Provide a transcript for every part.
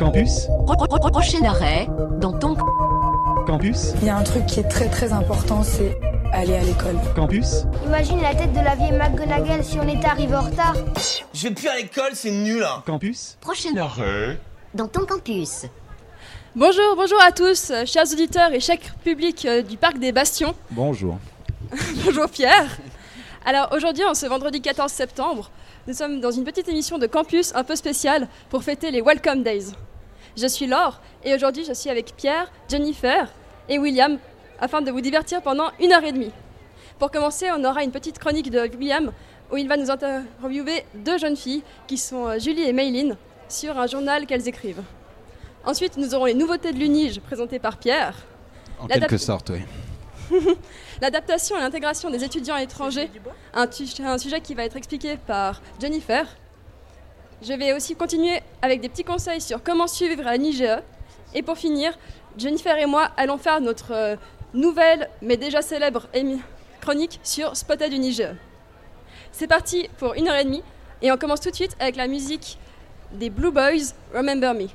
Campus. Prochain arrêt, dans ton campus. Il y a un truc qui est très très important, c'est aller à l'école. Campus. Imagine la tête de la vieille McGonagall si on était arrivé en retard. Je vais plus à l'école, c'est nul hein. Campus. Prochain arrêt, dans ton campus. Bonjour, bonjour à tous, chers auditeurs et chers publics du Parc des Bastions. Bonjour. Bonjour Pierre. Alors aujourd'hui, en ce vendredi 14 septembre, nous sommes dans une petite émission de campus un peu spéciale pour fêter les Welcome Days. Je suis Laure et aujourd'hui je suis avec Pierre, Jennifer et William afin de vous divertir pendant 1h30. Pour commencer, on aura une petite chronique de William où il va nous interviewer deux jeunes filles qui sont Julie et Maylin sur un journal qu'elles écrivent. Ensuite, nous aurons les nouveautés de l'UNIGE présentées par Pierre. En quelque sorte, oui. L'adaptation et l'intégration des étudiants étrangers, un sujet qui va être expliqué par Jennifer. Je vais aussi continuer avec des petits conseils sur comment suivre à l'UNIGE. Et pour finir, Jennifer et moi allons faire notre nouvelle mais déjà célèbre chronique sur Spotted UNIGE. C'est parti pour 1h30 et on commence tout de suite avec la musique des Blue Boys, Remember Me.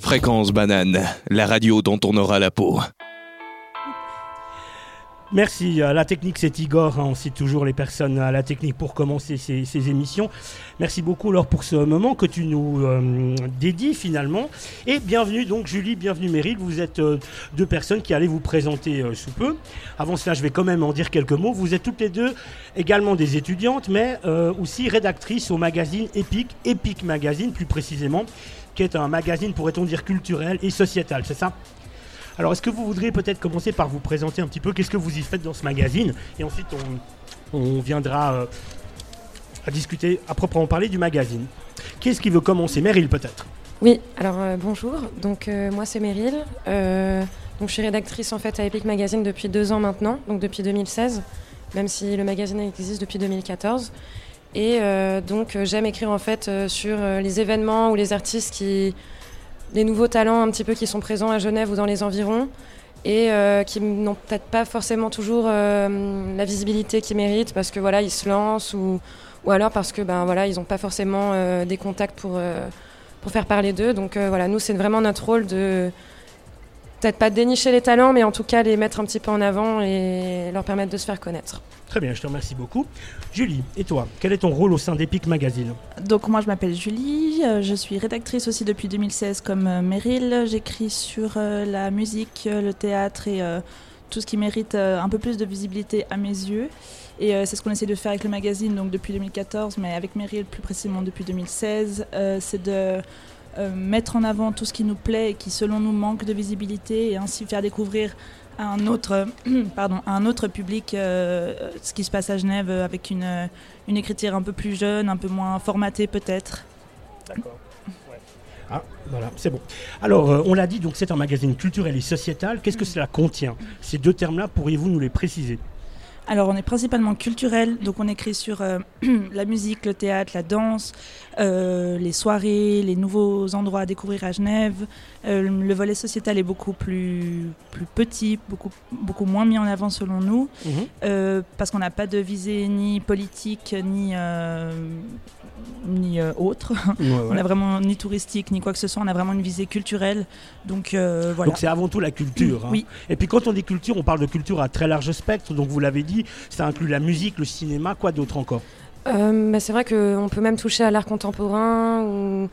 Fréquence Banane, la radio dont on aura la peau. Merci, la technique c'est Igor, hein, on cite toujours les personnes à la technique pour commencer ces émissions. Merci beaucoup Laure pour ce moment que tu nous dédies finalement. Et bienvenue donc Julie, bienvenue Meryl, vous êtes deux personnes qui allez vous présenter sous peu. Avant cela je vais quand même en dire quelques mots, vous êtes toutes les deux également des étudiantes mais aussi rédactrices au magazine Epic Magazine plus précisément, qui est un magazine pourrait-on dire culturel et sociétal, c'est ça ? Alors, est-ce que vous voudriez peut-être commencer par vous présenter un petit peu qu'est-ce que vous y faites dans ce magazine ? Et ensuite, on viendra à discuter, à proprement parler, du magazine. Qui est-ce qui veut commencer ? Meryl, peut-être ? Oui, alors bonjour. Donc, moi, c'est Meryl. Donc, je suis rédactrice, en fait, à Epic Magazine depuis 2 ans maintenant, donc depuis 2016, même si le magazine existe depuis 2014. Et donc, j'aime écrire, en fait, sur les événements ou les artistes qui... les nouveaux talents un petit peu qui sont présents à Genève ou dans les environs et qui n'ont peut-être pas forcément toujours la visibilité qu'ils méritent parce que voilà ils se lancent ou alors parce que ben voilà ils n'ont pas forcément des contacts pour faire parler d'eux donc voilà nous c'est vraiment notre rôle de peut-être pas dénicher les talents mais en tout cas les mettre un petit peu en avant et leur permettre de se faire connaître. Très bien, je te remercie beaucoup. Julie, et toi, quel est ton rôle au sein d'Epic Magazine ? Donc moi je m'appelle Julie, je suis rédactrice aussi depuis 2016 comme Meryl. J'écris sur la musique, le théâtre et tout ce qui mérite un peu plus de visibilité à mes yeux. Et c'est ce qu'on essaie de faire avec le magazine donc depuis 2014, mais avec Meryl plus précisément depuis 2016. C'est de mettre en avant tout ce qui nous plaît et qui selon nous manque de visibilité et ainsi faire découvrir à un autre public ce qui se passe à Genève avec une écriture un peu plus jeune, un peu moins formatée peut-être. D'accord. Ouais. Ah, voilà, c'est bon. Alors, on l'a dit, donc c'est un magazine culturel et sociétal. Qu'est-ce que cela contient ? Ces deux termes-là, pourriez-vous nous les préciser ? Alors, on est principalement culturel, donc on écrit sur la musique, le théâtre, la danse, les soirées, les nouveaux endroits à découvrir à Genève. Le volet sociétal est beaucoup plus petit, beaucoup moins mis en avant selon nous, parce qu'on n'a pas de visée ni politique, ni autre. Ouais, ouais. On n'a vraiment ni touristique, ni quoi que ce soit, on a vraiment une visée culturelle. Donc, voilà. Donc c'est avant tout la culture. Hein. Oui. Et puis quand on dit culture, on parle de culture à très large spectre, donc vous l'avez dit, ça inclut la musique, le cinéma, quoi d'autre encore ? C'est vrai qu'on peut même toucher à l'art contemporain, ou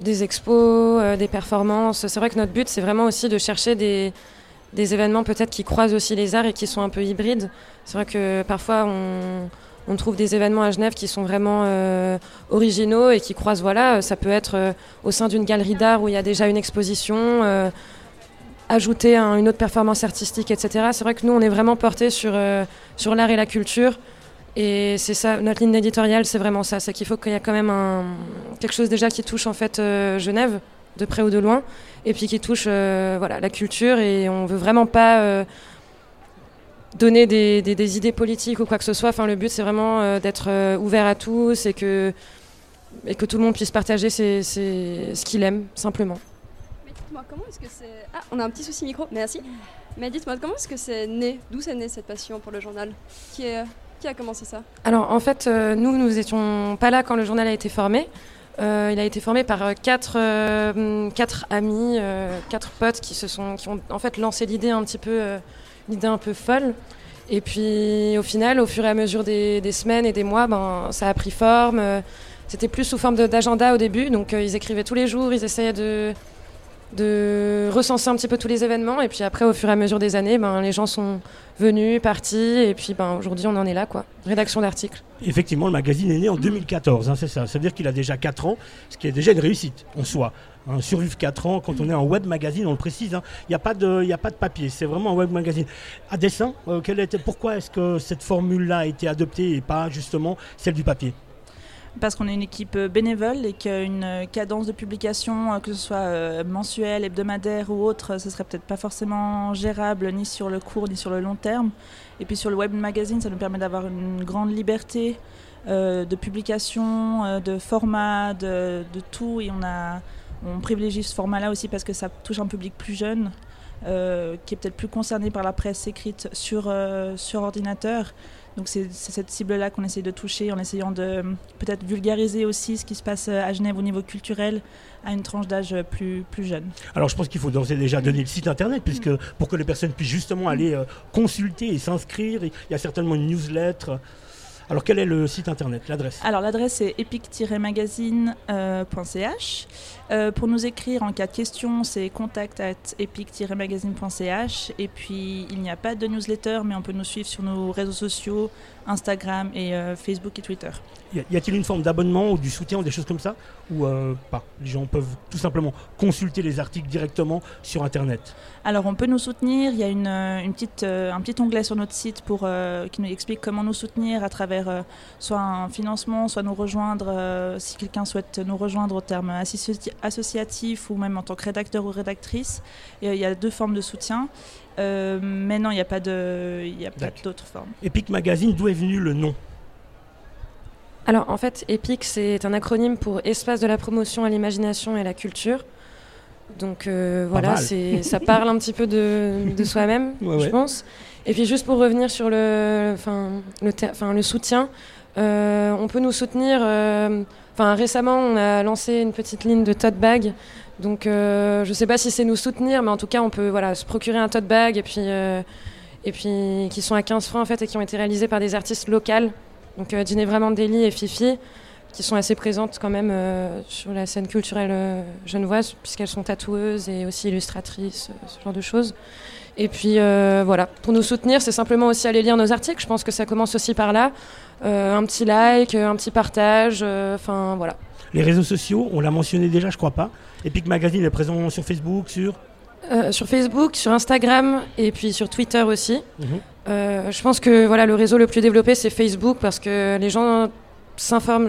des expos, des performances. C'est vrai que notre but, c'est vraiment aussi de chercher des événements peut-être qui croisent aussi les arts et qui sont un peu hybrides. C'est vrai que parfois, on trouve des événements à Genève qui sont vraiment originaux et qui croisent, voilà, ça peut être au sein d'une galerie d'art où il y a déjà une exposition, ajouter une autre performance artistique, etc. C'est vrai que nous, on est vraiment portés sur l'art et la culture. Et c'est ça, notre ligne éditoriale, c'est vraiment ça. C'est qu'il faut qu'il y ait quand même quelque chose déjà qui touche en fait Genève, de près ou de loin, et puis qui touche la culture. Et on ne veut vraiment pas donner des idées politiques ou quoi que ce soit. Enfin, le but, c'est vraiment d'être ouvert à tous et que tout le monde puisse partager ce qu'il aime, simplement. Comment est-ce que c'est... Ah, on a un petit souci micro, merci. Mais dites-moi, comment est-ce que c'est né ? D'où c'est né cette passion pour le journal ? Qui a commencé ça ? Alors, en fait, nous étions pas là quand le journal a été formé. Il a été formé par quatre amis, 4 potes qui ont en fait lancé l'idée l'idée un peu folle. Et puis, au final, au fur et à mesure des semaines et des mois, ça a pris forme. C'était plus sous forme d'agenda au début. Donc, ils écrivaient tous les jours, ils essayaient de recenser un petit peu tous les événements et puis après au fur et à mesure des années les gens sont venus, partis et puis aujourd'hui on en est là quoi, rédaction d'articles. Effectivement le magazine est né en 2014, hein, c'est ça, ça veut dire qu'il a déjà 4 ans, ce qui est déjà une réussite en soi. Hein, survivre 4 ans, quand on est en web magazine, on le précise, hein, il n'y a pas de papier, c'est vraiment un web magazine. À dessein, pourquoi est-ce que cette formule-là a été adoptée et pas justement celle du papier ? Parce qu'on est une équipe bénévole et qu'une cadence de publication, que ce soit mensuelle, hebdomadaire ou autre, ce serait peut-être pas forcément gérable ni sur le court ni sur le long terme. Et puis sur le web magazine, ça nous permet d'avoir une grande liberté de publication, de format, de tout. Et on privilégie ce format-là aussi parce que ça touche un public plus jeune, qui est peut-être plus concerné par la presse écrite sur ordinateur. Donc c'est cette cible-là qu'on essaye de toucher en essayant de peut-être vulgariser aussi ce qui se passe à Genève au niveau culturel à une tranche d'âge plus jeune. Alors je pense qu'il faut déjà donner le site internet puisque pour que les personnes puissent justement aller consulter et s'inscrire, il y a certainement une newsletter. Alors quel est le site internet, l'adresse ? Alors l'adresse est epic-magazine.ch. Pour nous écrire en cas de questions, c'est contact@epic-magazine.ch. Et puis il n'y a pas de newsletter, mais on peut nous suivre sur nos réseaux sociaux, Instagram et Facebook et Twitter. Y a-t-il une forme d'abonnement ou du soutien ou des choses comme ça ? Ou pas ? Les gens peuvent tout simplement consulter les articles directement sur internet. Alors on peut nous soutenir, il y a un petit onglet sur notre site qui nous explique comment nous soutenir à travers soit un financement, soit nous rejoindre, si quelqu'un souhaite nous rejoindre au terme associatif ou même en tant que rédacteur ou rédactrice. Il y a deux formes de soutien. Mais non, il n'y a pas d'autres formes. Epic Magazine, d'où est venu le nom ? Alors en fait, Epic, c'est un acronyme pour Espace de la promotion à l'imagination et à la culture. Donc voilà, ça parle un petit peu de soi-même, je pense. Et puis juste pour revenir sur le soutien, on peut nous soutenir. Récemment, on a lancé une petite ligne de tote bag. Donc je ne sais pas si c'est nous soutenir, mais en tout cas, on peut se procurer un tote bag et puis qui sont à 15 francs en fait et qui ont été réalisés par des artistes locales. Donc Ginea Mandeli et Fifi, qui sont assez présentes quand même sur la scène culturelle genevoise, puisqu'elles sont tatoueuses et aussi illustratrices, ce genre de choses. Et puis pour nous soutenir, c'est simplement aussi aller lire nos articles. Je pense que ça commence aussi par là. Un petit like, un petit partage, voilà. Les réseaux sociaux, on l'a mentionné déjà, je crois pas. Epic Magazine est présent sur Facebook, sur Facebook, sur Instagram et puis sur Twitter aussi. Mmh. Je pense que le réseau le plus développé, c'est Facebook, parce que les gens s'informent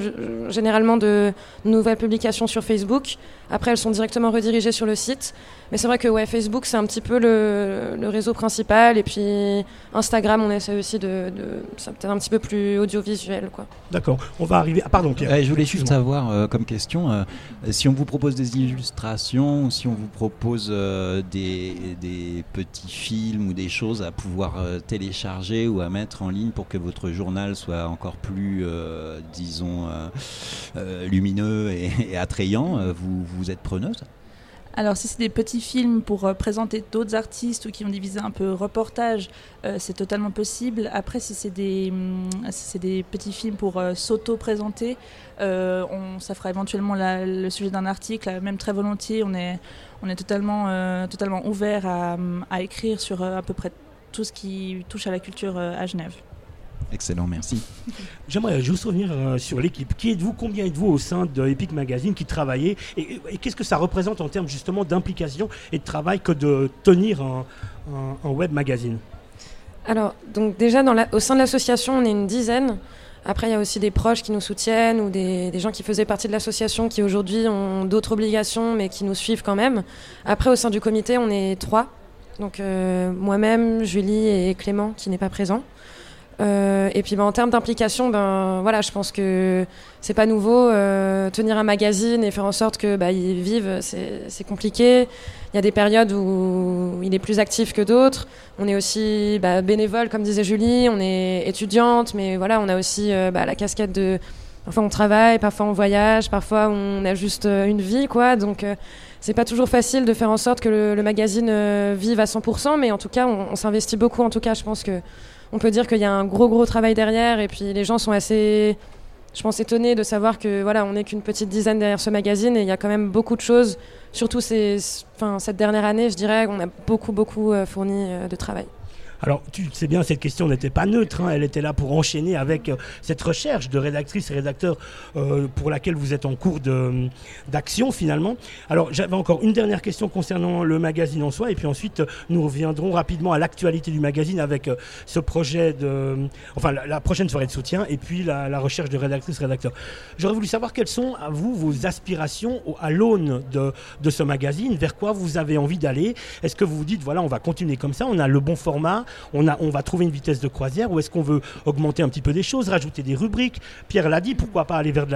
généralement de nouvelles publications sur Facebook. Après, elles sont directement redirigées sur le site. Mais c'est vrai que Facebook, c'est un petit peu le réseau principal. Et puis Instagram, on essaie aussi c'est peut-être un petit peu plus audiovisuel, quoi. D'accord. On va arriver... Ah, pardon, Pierre. Je voulais juste savoir comme question, si on vous propose des illustrations, ou si on vous propose des petits films ou des choses à pouvoir télécharger ou à mettre en ligne pour que votre journal soit encore plus... lumineux et attrayant, vous êtes preneuse ? Alors si c'est des petits films pour présenter d'autres artistes ou qui ont divisé un peu reportage, c'est totalement possible. Après si c'est des petits films pour s'auto-présenter, ça fera éventuellement le sujet d'un article, même très volontiers. On est totalement ouvert à écrire sur à peu près tout ce qui touche à la culture à Genève. Excellent, merci. J'aimerais juste revenir sur l'équipe. Qui êtes-vous ? Combien êtes-vous au sein de Epic Magazine qui travaillez ? Et qu'est-ce que ça représente en termes justement d'implication et de travail que de tenir un web magazine ? Alors, donc déjà au sein de l'association, on est une dizaine. Après, il y a aussi des proches qui nous soutiennent ou des gens qui faisaient partie de l'association qui aujourd'hui ont d'autres obligations mais qui nous suivent quand même. Après, au sein du comité, on est 3. Donc moi-même, Julie et Clément qui n'est pas présent. Et puis en termes d'implication, je pense que c'est pas nouveau. Tenir un magazine et faire en sorte que ils vivent, c'est compliqué. Il y a des périodes où il est plus actif que d'autres. On est aussi bénévole, comme disait Julie. On est étudiante, mais on a aussi la casquette de. Parfois on travaille, parfois on voyage, parfois on a juste une vie, quoi. Donc c'est pas toujours facile de faire en sorte que le magazine vive à 100%, mais en tout cas on s'investit beaucoup. En tout cas, je pense que on peut dire qu'il y a un gros travail derrière, et puis les gens sont assez, je pense, étonnés de savoir que on n'est qu'une petite dizaine derrière ce magazine, et il y a quand même beaucoup de choses. Surtout cette dernière année, je dirais, on a beaucoup fourni de travail. Alors, tu sais bien, cette question n'était pas neutre. Elle était là pour enchaîner avec cette recherche de rédactrice et rédacteur pour laquelle vous êtes en cours d'action, finalement. Alors, j'avais encore une dernière question concernant le magazine en soi. Et puis ensuite, nous reviendrons rapidement à l'actualité du magazine avec ce projet la prochaine soirée de soutien et puis la recherche de rédactrice et rédacteur. J'aurais voulu savoir quelles sont, à vous, vos aspirations à l'aune de ce magazine. Vers quoi vous avez envie d'aller ? Est-ce que vous vous dites, on va continuer comme ça, on a le bon format ? on va trouver une vitesse de croisière, ou est-ce qu'on veut augmenter un petit peu des choses, rajouter des rubriques. Pierre l'a dit, pourquoi pas aller vers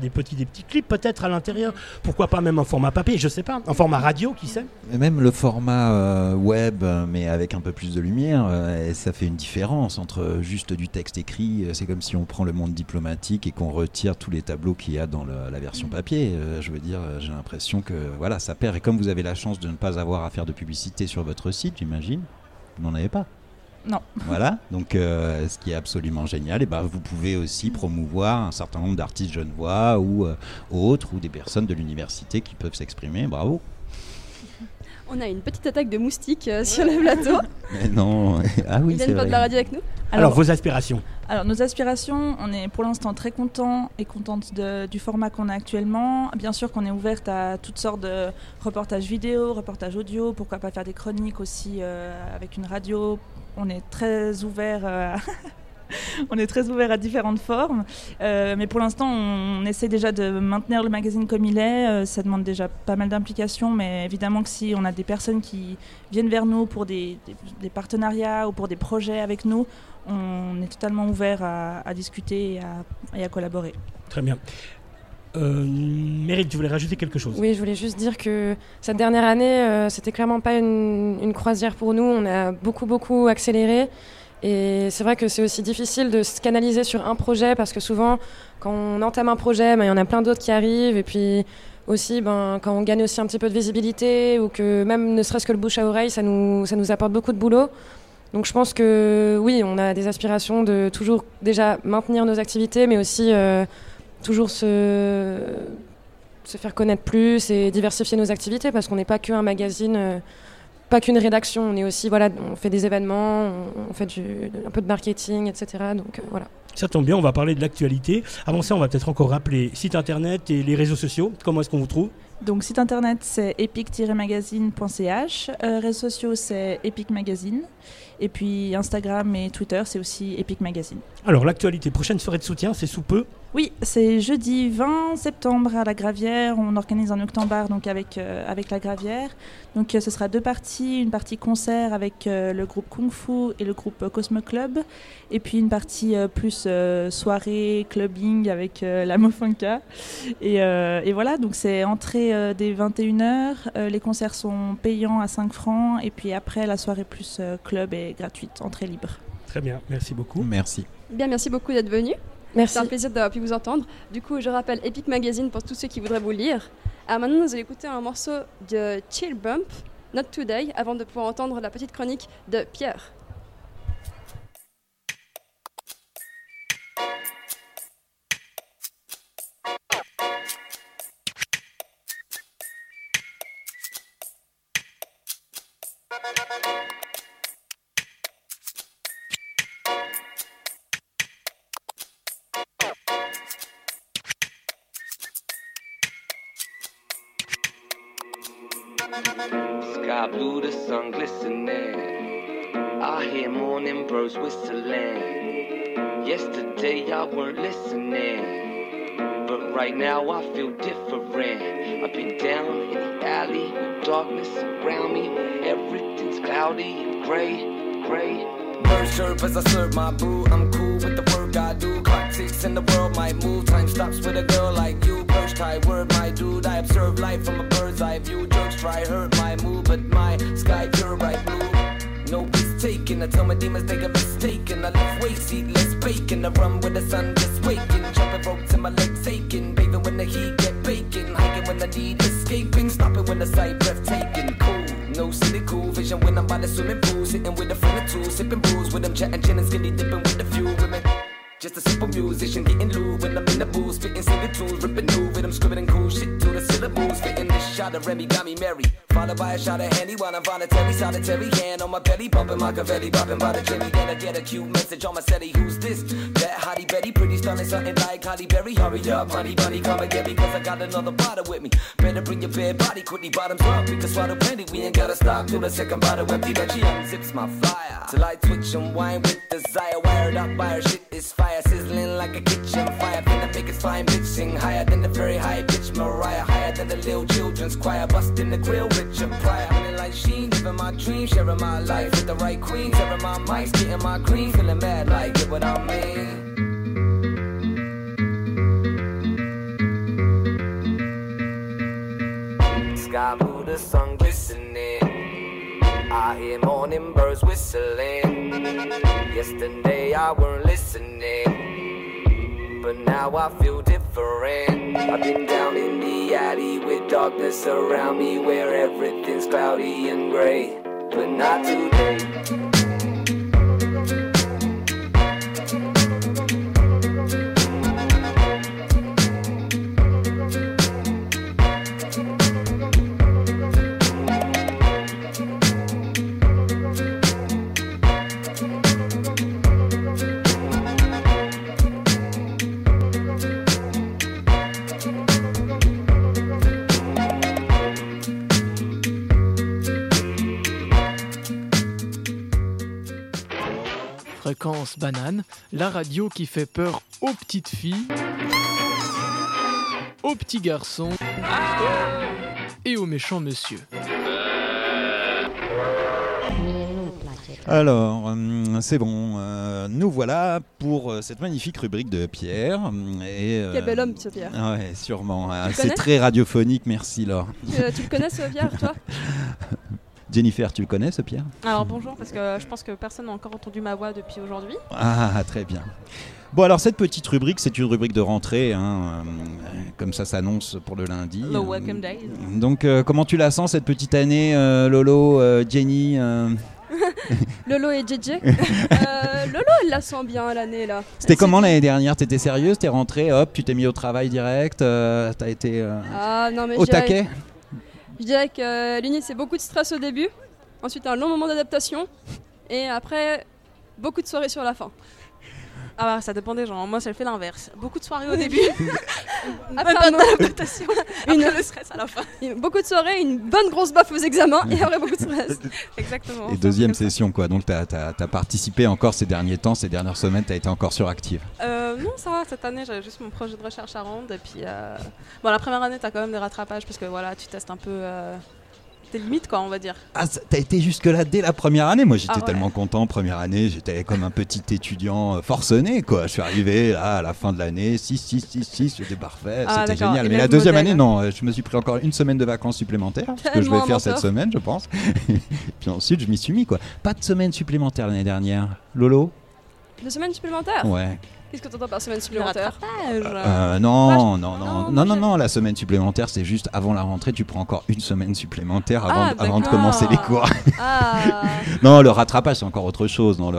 des petits clips peut-être à l'intérieur, pourquoi pas même un format papier, je sais pas, un format radio, qui sait. Et même le format web, mais avec un peu plus de lumière, ça fait une différence entre juste du texte écrit. C'est comme si on prend le monde diplomatique et qu'on retire tous les tableaux qu'il y a dans la version papier. Je veux dire, j'ai l'impression que voilà, ça perd. Et comme vous avez la chance de ne pas avoir à faire de publicité sur votre site, j'imagine, vous n'en avez pas. Non. Voilà, donc ce qui est absolument génial, et ben, vous pouvez aussi promouvoir un certain nombre d'artistes genevois ou autres, ou des personnes de l'université qui peuvent s'exprimer, bravo. On a une petite attaque de moustiques sur le plateau. Mais non, ah oui, ils viennent pas de la radio avec nous. Alors vos aspirations. Alors nos aspirations, on est pour l'instant très contents et contentes du format qu'on a actuellement. Bien sûr qu'on est ouverte à toutes sortes de reportages vidéo, reportages audio, pourquoi pas faire des chroniques aussi avec une radio. On est très ouvert on est très ouvert à différentes formes, mais pour l'instant on essaie déjà de maintenir le magazine comme il est. Ça demande déjà pas mal d'implications, mais évidemment que si on a des personnes qui viennent vers nous pour des partenariats ou pour des projets avec nous, on est totalement ouvert à discuter et à collaborer. Très bien. Meryl, tu voulais rajouter quelque chose ? Oui, je voulais juste dire que cette dernière année, c'était clairement pas une croisière pour nous. On a beaucoup accéléré. Et c'est vrai que c'est aussi difficile de se canaliser sur un projet, parce que souvent, quand on entame un projet, il y en a plein d'autres qui arrivent. Et puis aussi, quand on gagne aussi un petit peu de visibilité, ou que même ne serait-ce que le bouche à oreille, ça nous apporte beaucoup de boulot. Donc je pense que oui, on a des aspirations de toujours déjà maintenir nos activités, mais aussi toujours se faire connaître plus et diversifier nos activités, parce qu'on n'est pas qu'un magazine... pas qu'une rédaction, on est aussi, voilà, on fait des événements, on fait un peu de marketing, etc. Donc voilà. Ça tombe bien, on va parler de l'actualité. Avant ça, on va peut-être encore rappeler site internet et les réseaux sociaux. Comment est-ce qu'on vous trouve ? Donc site internet, c'est epic-magazine.ch, réseaux sociaux, c'est Epic Magazine, et puis Instagram et Twitter, c'est aussi Epic Magazine. Alors l'actualité, prochaine soirée de soutien, c'est sous peu ? Oui, c'est jeudi 20 septembre à la Gravière. On organise un octambar donc avec la Gravière. Donc ce sera deux parties, une partie concert avec le groupe Kung Fu et le groupe Cosmo Club, et puis une partie plus soirée clubbing avec la Mofunka. Et voilà, donc c'est entrée dès 21h, les concerts sont payants à 5 francs, et puis après la soirée plus club est gratuite, entrée libre. Très bien, merci beaucoup. Merci. Bien, merci beaucoup d'être venu. Merci. C'est un plaisir d'avoir pu vous entendre. Du coup, je rappelle Epic Magazine pour tous ceux qui voudraient vous lire. Alors maintenant, nous allons écouter un morceau de Chill Bump, Not Today, avant de pouvoir entendre la petite chronique de Pierre. Sky blue, the sun glistening, I hear morning birds whistling. Yesterday I weren't listening, but right now I feel different. I've been down in the alley with darkness around me, everything's cloudy and grey. Birds chirp as I serve my brew, I'm cool with the work I do. Clock ticks and the world might move, time stops with a girl like you. Birds tie word my dude, I observe life from a bird's eye view. Jokes try hurt my mood, but my sky pure right blue. No risk taking, I tell my demons they are mistaken. I lift weights, eat less bacon, I run with the sun that's waking. Jumping ropes and my legs aching, bathing when the heat get baking. Hiking when I need escaping, stopping when the sight breathtaking. Cool, no cynical vision when I'm by the swimming pool. Sitting with a friend or two, sipping booze with them, chatting, chin and skinny dipping with the few women. Just a simple musician getting loose when I'm in the booth, spitting singing tunes, ripping new rhythm, scribbling cool shit to the syllables. Fitting this shot of Remy got me merry, followed by a shot of Henny while I'm voluntary, solitary hand on my belly, bumping Machiavelli, bopping by the Jimmy. Then I get a cute message on my celly, who's this? That hottie Betty, pretty stunning, something like Holly Berry. Hurry up, honey bunny, come and get me, cause I got another bottle with me. Better bring your bare body, quickly bottoms up, because while the plenty, we ain't gotta stop till the second bottle empty. Then she unzips my fire, till I twitch and whine with desire, wired up by her shit is fire. Sizzling like a kitchen fire, finna make it fine, bitch, sing higher than the very high pitch Mariah, higher than the little children's choir, busting the grill with your prior. Feeling like Sheen, living my dream, sharing my life with the right queen, sharing my mics, getting my green, feeling mad like, get what I mean. Sky blue, the sun glistening, I hear morning birds whistling. Yesterday I weren't listening, but now I feel different. I've been down in the alley with darkness around me, where everything's cloudy and grey, but not today. Fréquence Banane, la radio qui fait peur aux petites filles, aux petits garçons et aux méchants monsieur. Alors, c'est bon, nous voilà pour cette magnifique rubrique de Pierre. Et, quel bel homme, ce Pierre. Ouais, sûrement. C'est très radiophonique, merci Laure. Tu le connais, ce Pierre, toi? Jennifer, tu le connais, ce Pierre ? Alors bonjour, parce que je pense que personne n'a encore entendu ma voix depuis aujourd'hui. Ah, très bien. Bon, alors cette petite rubrique, c'est une rubrique de rentrée, hein, comme ça s'annonce pour le lundi. The welcome days. Donc, comment tu la sens cette petite année, Lolo, Jenny Lolo et JJ. Lolo, elle la sent bien l'année là. C'était comment l'année dernière ? T'étais sérieuse ? T'es rentrée, hop, tu t'es mis au travail direct, t'as été au taquet ? Je dirais que l'uni, c'est beaucoup de stress au début, ensuite un long moment d'adaptation, et après, beaucoup de soirées sur la fin. Ah bah, ça dépend des gens, moi ça le fait l'inverse. Beaucoup de soirées au début, après un moment d'adaptation, après le stress à la fin. Beaucoup de soirées, une bonne grosse baffe aux examens, et après beaucoup de stress. Exactement. Et deuxième session quoi, donc t'as participé encore ces derniers temps, ces dernières semaines, t'as été encore suractive. Non, ça va, cette année j'avais juste mon projet de recherche à rendre, et puis bon, la première année t'as quand même des rattrapages, parce que voilà, tu testes un peu... tes limites quoi, on va dire. Ah, t'as été jusque là dès la première année. Moi j'étais tellement content, première année j'étais comme un petit étudiant forcené quoi. Je suis arrivé là à la fin de l'année, 6, c'était parfait, c'était génial. Mais la deuxième année non, je me suis pris encore une semaine de vacances supplémentaires, ce que je vais faire cette semaine je pense. Puis ensuite je m'y suis mis quoi. Pas de semaine supplémentaire l'année dernière, Lolo ? De semaine supplémentaire ? Ouais. Qu'est-ce que tu entends par semaine supplémentaire ? Non, la semaine supplémentaire, c'est juste avant la rentrée, tu prends encore une semaine supplémentaire avant de commencer les cours. Non, le rattrapage, c'est encore autre chose. Moi,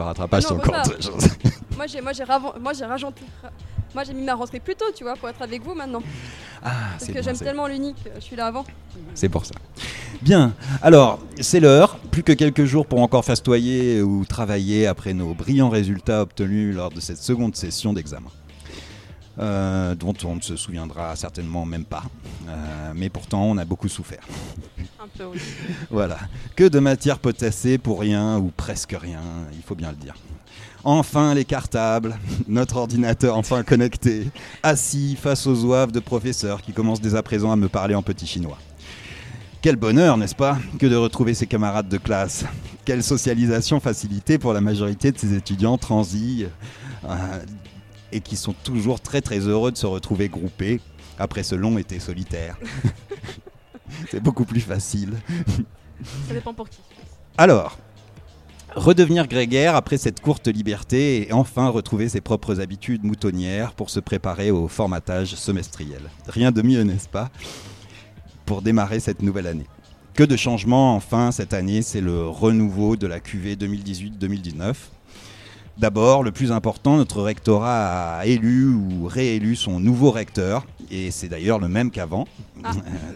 j'ai mis ma rentrée plus tôt, tu vois, pour être avec vous maintenant. Parce que j'aime tellement l'unique, je suis là avant. C'est pour ça. Bien, alors, c'est l'heure. Plus que quelques jours pour encore festoyer ou travailler après nos brillants résultats obtenus lors de cette seconde session d'examen. Dont on ne se souviendra certainement même pas. Mais pourtant, on a beaucoup souffert. Un peu, oui. Voilà. Que de matière potassée pour rien ou presque rien, il faut bien le dire. Enfin les cartables, notre ordinateur enfin connecté, assis face aux ouaves de professeurs qui commencent dès à présent à me parler en petit chinois. Quel bonheur, n'est-ce pas, que de retrouver ses camarades de classe. Quelle socialisation facilitée pour la majorité de ces étudiants transis et qui sont toujours très très heureux de se retrouver groupés après ce long été solitaire. C'est beaucoup plus facile. Ça dépend pour qui. Alors... redevenir grégaire après cette courte liberté et enfin retrouver ses propres habitudes moutonnières pour se préparer au formatage semestriel. Rien de mieux, n'est-ce pas, pour démarrer cette nouvelle année. Que de changements, enfin, cette année, c'est le renouveau de la cuvée 2018-2019. D'abord, le plus important, notre rectorat a élu ou réélu son nouveau recteur, et c'est d'ailleurs le même qu'avant.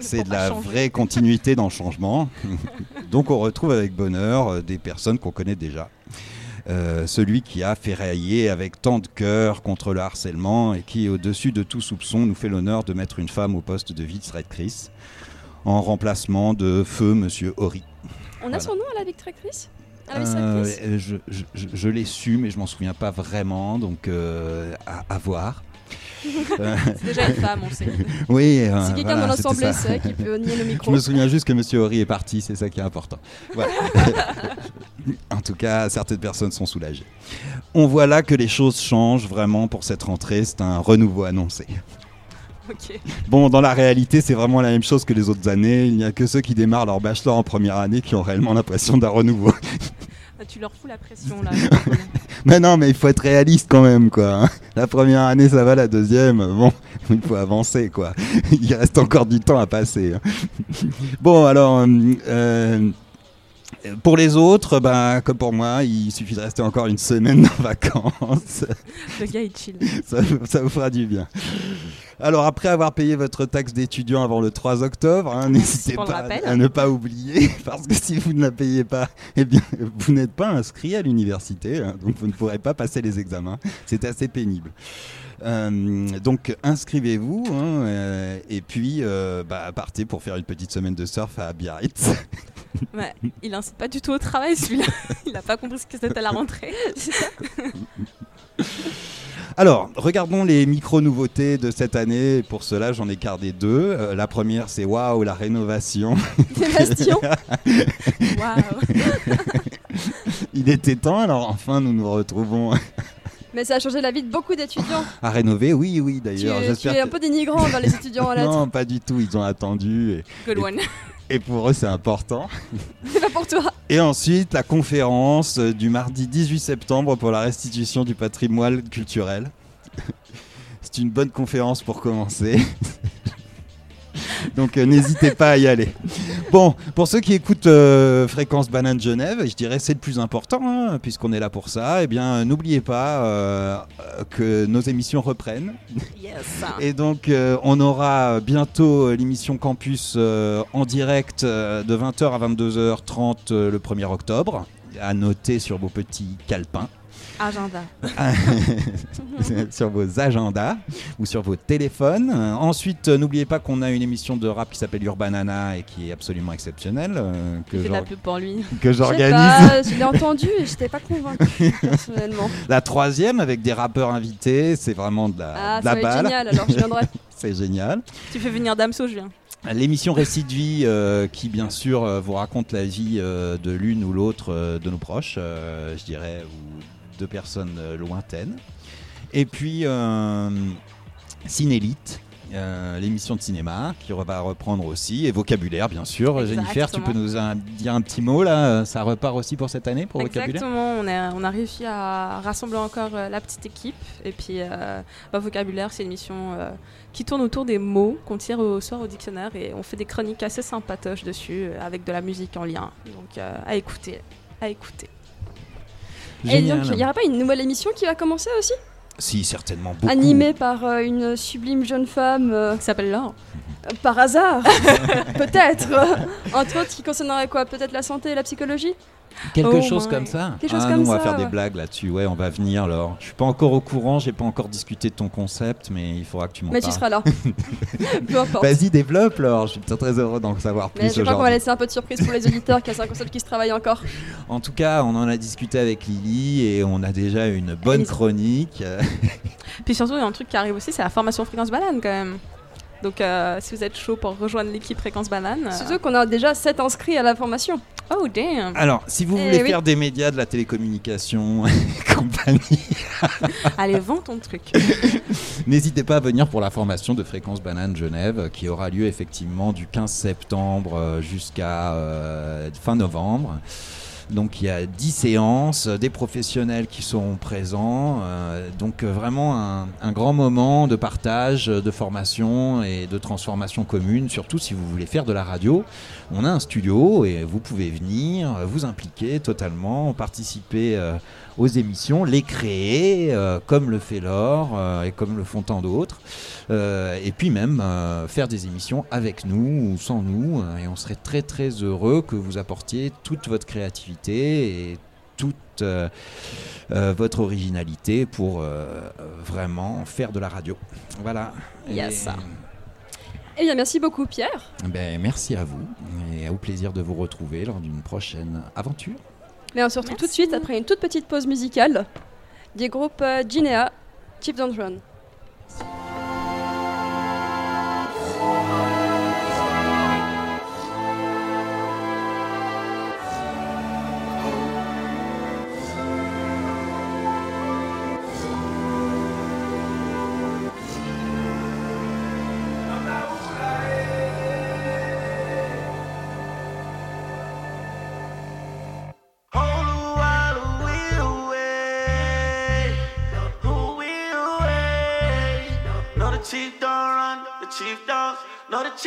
C'est de la vraie continuité dans le changement. Donc on retrouve avec bonheur des personnes qu'on connaît déjà. Celui qui a ferraillé avec tant de cœur contre le harcèlement et qui, au-dessus de tout soupçon, nous fait l'honneur de mettre une femme au poste de vice-rectrice, en remplacement de feu Monsieur Horry. On a son nom à la vice-rectrice ? Je l'ai su, mais je m'en souviens pas vraiment, donc à voir. C'est déjà une femme, on sait. Oui. Si quelqu'un dans l'Assemblée sait qu'il peut nier le micro. Je me souviens juste que Monsieur Horry est parti, c'est ça qui est important. Voilà. En tout cas, certaines personnes sont soulagées. On voit là que les choses changent vraiment pour cette rentrée. C'est un renouveau annoncé. Okay. Bon, dans la réalité, c'est vraiment la même chose que les autres années. Il n'y a que ceux qui démarrent leur bachelor en première année qui ont réellement l'impression d'un renouveau. Tu leur fous la pression, là. Mais non, mais il faut être réaliste quand même, quoi. La première année, ça va, la deuxième, bon, il faut avancer, quoi. Il reste encore du temps à passer. Bon, alors... Pour les autres, comme pour moi, il suffit de rester encore une semaine en vacances. Le gars est chill. Ça vous fera du bien. Alors, après avoir payé votre taxe d'étudiant avant le 3 octobre, n'hésitez pas à ne pas oublier, parce que si vous ne la payez pas, eh bien, vous n'êtes pas inscrit à l'université, donc vous ne pourrez pas passer les examens. C'est assez pénible. Donc inscrivez-vous et puis partez pour faire une petite semaine de surf à Biarritz. Ouais, il incite pas du tout au travail celui-là, il n'a pas compris ce que c'était à la rentrée. Alors, regardons les micro-nouveautés de cette année. Pour cela, j'en ai gardé deux. La première, c'est waouh, la rénovation. Des Bastions. Waouh. Il était temps, alors enfin nous nous retrouvons... Mais ça a changé la vie de beaucoup d'étudiants. À rénover, oui, d'ailleurs. Tu es un peu dénigrant envers les étudiants en lettres. Non, pas du tout, ils ont attendu. Et pour eux, c'est important. C'est pas pour toi. Et ensuite, la conférence du mardi 18 septembre pour la restitution du patrimoine culturel. C'est une bonne conférence pour commencer. Donc n'hésitez pas à y aller. Bon, pour ceux qui écoutent Fréquence Banane Genève, je dirais c'est le plus important, puisqu'on est là pour ça. Eh bien, n'oubliez pas que nos émissions reprennent. Yes. Et donc, on aura bientôt l'émission Campus en direct de 20h à 22h30 le 1er octobre. À noter sur vos petits calepins. Agenda. Sur vos agendas ou sur vos téléphones. Ensuite, n'oubliez pas qu'on a une émission de rap qui s'appelle Urbanana et qui est absolument exceptionnelle. Il fait de la pub pour lui. Que j'organise. Je l'ai entendu et je n'étais pas convaincue personnellement. La troisième avec des rappeurs invités, c'est vraiment de la balle. C'est génial, alors je viendrai. C'est génial. Tu fais venir Damso, je viens. L'émission Récit de vie qui, bien sûr, vous raconte la vie de l'une ou l'autre de nos proches, je dirais, ou de personnes lointaines. Et puis, Cinélite, l'émission de cinéma qui va reprendre aussi, et Vocabulaire, bien sûr. Exactement. Jennifer, tu peux nous dire un petit mot, là, ça repart aussi pour cette année, pour Vocabulaire ? Exactement, on a réussi à rassembler encore la petite équipe. Et puis, Vocabulaire, c'est une émission... qui tourne autour des mots qu'on tire au soir au dictionnaire et on fait des chroniques assez sympatoches dessus avec de la musique en lien. Donc à écouter. Génial. Et donc il n'y aura pas une nouvelle émission qui va commencer aussi ? Si, certainement, beaucoup. Animée par une sublime jeune femme qui s'appelle Laure. Par hasard, peut-être. Entre autres, qui concernerait quoi ? Peut-être la santé et la psychologie ? Quelque chose comme ça. Nous, on va faire des blagues là-dessus. Ouais, on va venir, Laure. Je suis pas encore au courant, j'ai pas encore discuté de ton concept, mais il faudra que tu m'en parles. Mais tu seras là. Peu importe. Vas-y, développe, Laure. Je suis très heureux d'en savoir plus aujourd'hui. Je crois qu'on va laisser un peu de surprise pour les auditeurs, car c'est un concept qui se travaille encore. En tout cas, on en a discuté avec Lily et on a déjà une bonne chronique. Puis surtout, il y a un truc qui arrive aussi, c'est la formation Fréquence Banane quand même. Donc, si vous êtes chaud pour rejoindre l'équipe Fréquence Banane... Surtout qu'on a déjà 7 inscrits à la formation. Oh, damn. Alors, si vous voulez faire des médias, de la télécommunication et compagnie... Allez, vends ton truc. N'hésitez pas à venir pour la formation de Fréquence Banane Genève, qui aura lieu effectivement du 15 septembre jusqu'à fin novembre. Donc il y a 10 séances, des professionnels qui seront présents, donc vraiment un grand moment de partage, de formation et de transformation commune, surtout si vous voulez faire de la radio. On a un studio et vous pouvez venir, vous impliquer totalement, participer aux émissions, les créer comme le fait Laure et comme le font tant d'autres, et puis même faire des émissions avec nous ou sans nous, et on serait très très heureux que vous apportiez toute votre créativité et toute votre originalité pour vraiment faire de la radio. Voilà. Eh bien, merci beaucoup, Pierre. Merci à vous et au plaisir de vous retrouver lors d'une prochaine aventure. Mais on se retrouve tout de suite après une toute petite pause musicale des groupes Ginea Keep Don't Run. Cups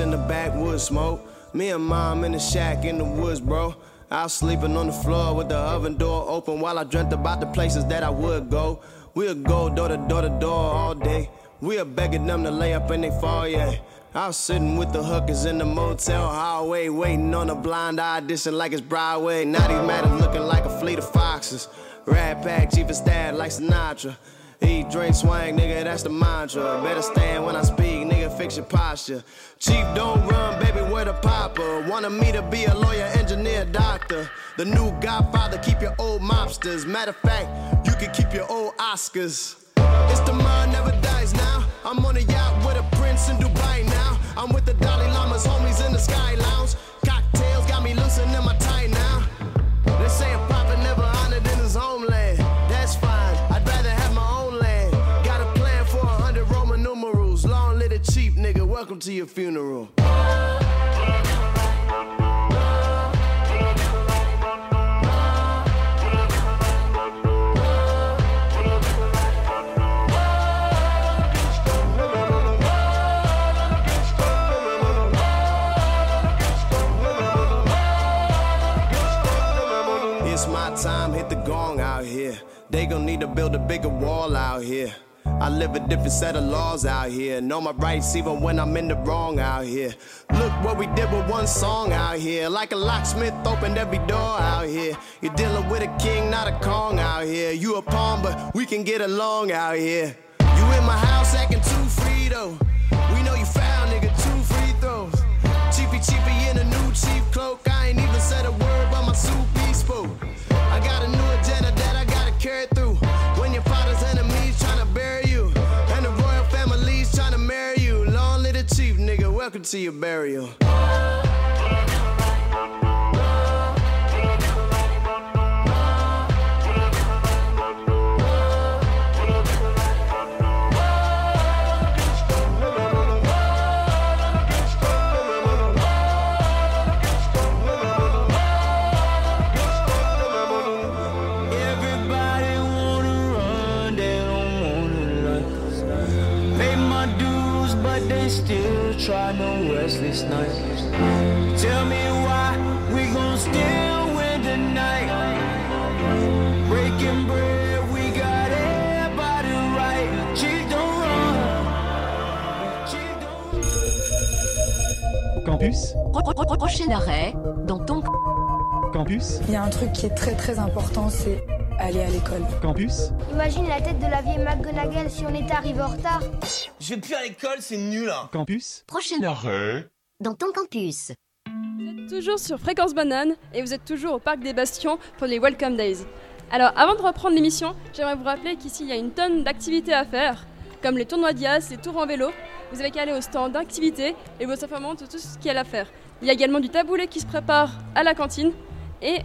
in the backwoods smoke. Me and mom in the shack in the woods, bro. I was sleeping on the floor with the oven door open while I dreamt about the places that I would go. We'll go door to door to door all day. We're begging them to lay up in their foyer. I was sitting with the hookers in the motel hallway, waiting on a blind audition like it's Broadway. Now these matters looking like a fleet of foxes. Rat pack, chief of staff like Sinatra. Eat, drink, swang, nigga, that's the mantra. Better stand when I speak, nigga, fix your posture. Chief, don't run, baby, where the papa? Wanted me to be a lawyer, engineer, doctor. The new godfather, keep your old mobsters. Matter of fact, you can keep your old Oscars. It's the mind never dies now. I'm on a yacht with a prince in Dubai now. I'm with the Dalai Lama's homies in the Sky Lounge. Cocktails got me loosening in my tie now. They say a prophet never honored in his homeland. That's fine, I'd rather have my own land. Got a plan for 100 Roman numerals. Long live the chief, nigga, welcome to your funeral. Time hit the gong out here. They gon' need to build a bigger wall out here. I live a different set of laws out here. Know my rights even when I'm in the wrong out here. Look what we did with one song out here. Like a locksmith opened every door out here. You're dealing with a king, not a Kong out here. You a pawn, but we can get along out here. You in my house acting too free though. We know you foul, nigga, two free throws. Chiefy Chiefy in a new chief cloak. I ain't even said a word but my soup he spoke. I got a new agenda that I gotta carry through. When your father's enemies tryna bury you, and the royal family's tryna marry you. Long live the chief, nigga, welcome to your burial. Still try no restless nights. Tell me why we gon' still win tonight. Breaking bread, we got everybody right. Chief, don't run. Chief, don't run. Campus. Prochain arrêt dans ton campus. Il y a un truc qui est très très important, c'est aller à l'école. Campus. Imagine la tête de la vieille McGonagall si on était arrivé en retard. Je vais plus à l'école, c'est nul hein. Campus. Prochain arrêt dans ton campus. Vous êtes toujours sur Fréquence Banane et vous êtes toujours au Parc des Bastions pour les Welcome Days. Alors avant de reprendre l'émission, j'aimerais vous rappeler qu'ici il y a une tonne d'activités à faire, comme les tournois d'IAS, les tours en vélo. Vous avez qu'à aller au stand d'activités et vous informeront de tout ce qu'il y a à faire. Il y a également du taboulé qui se prépare à la cantine. Et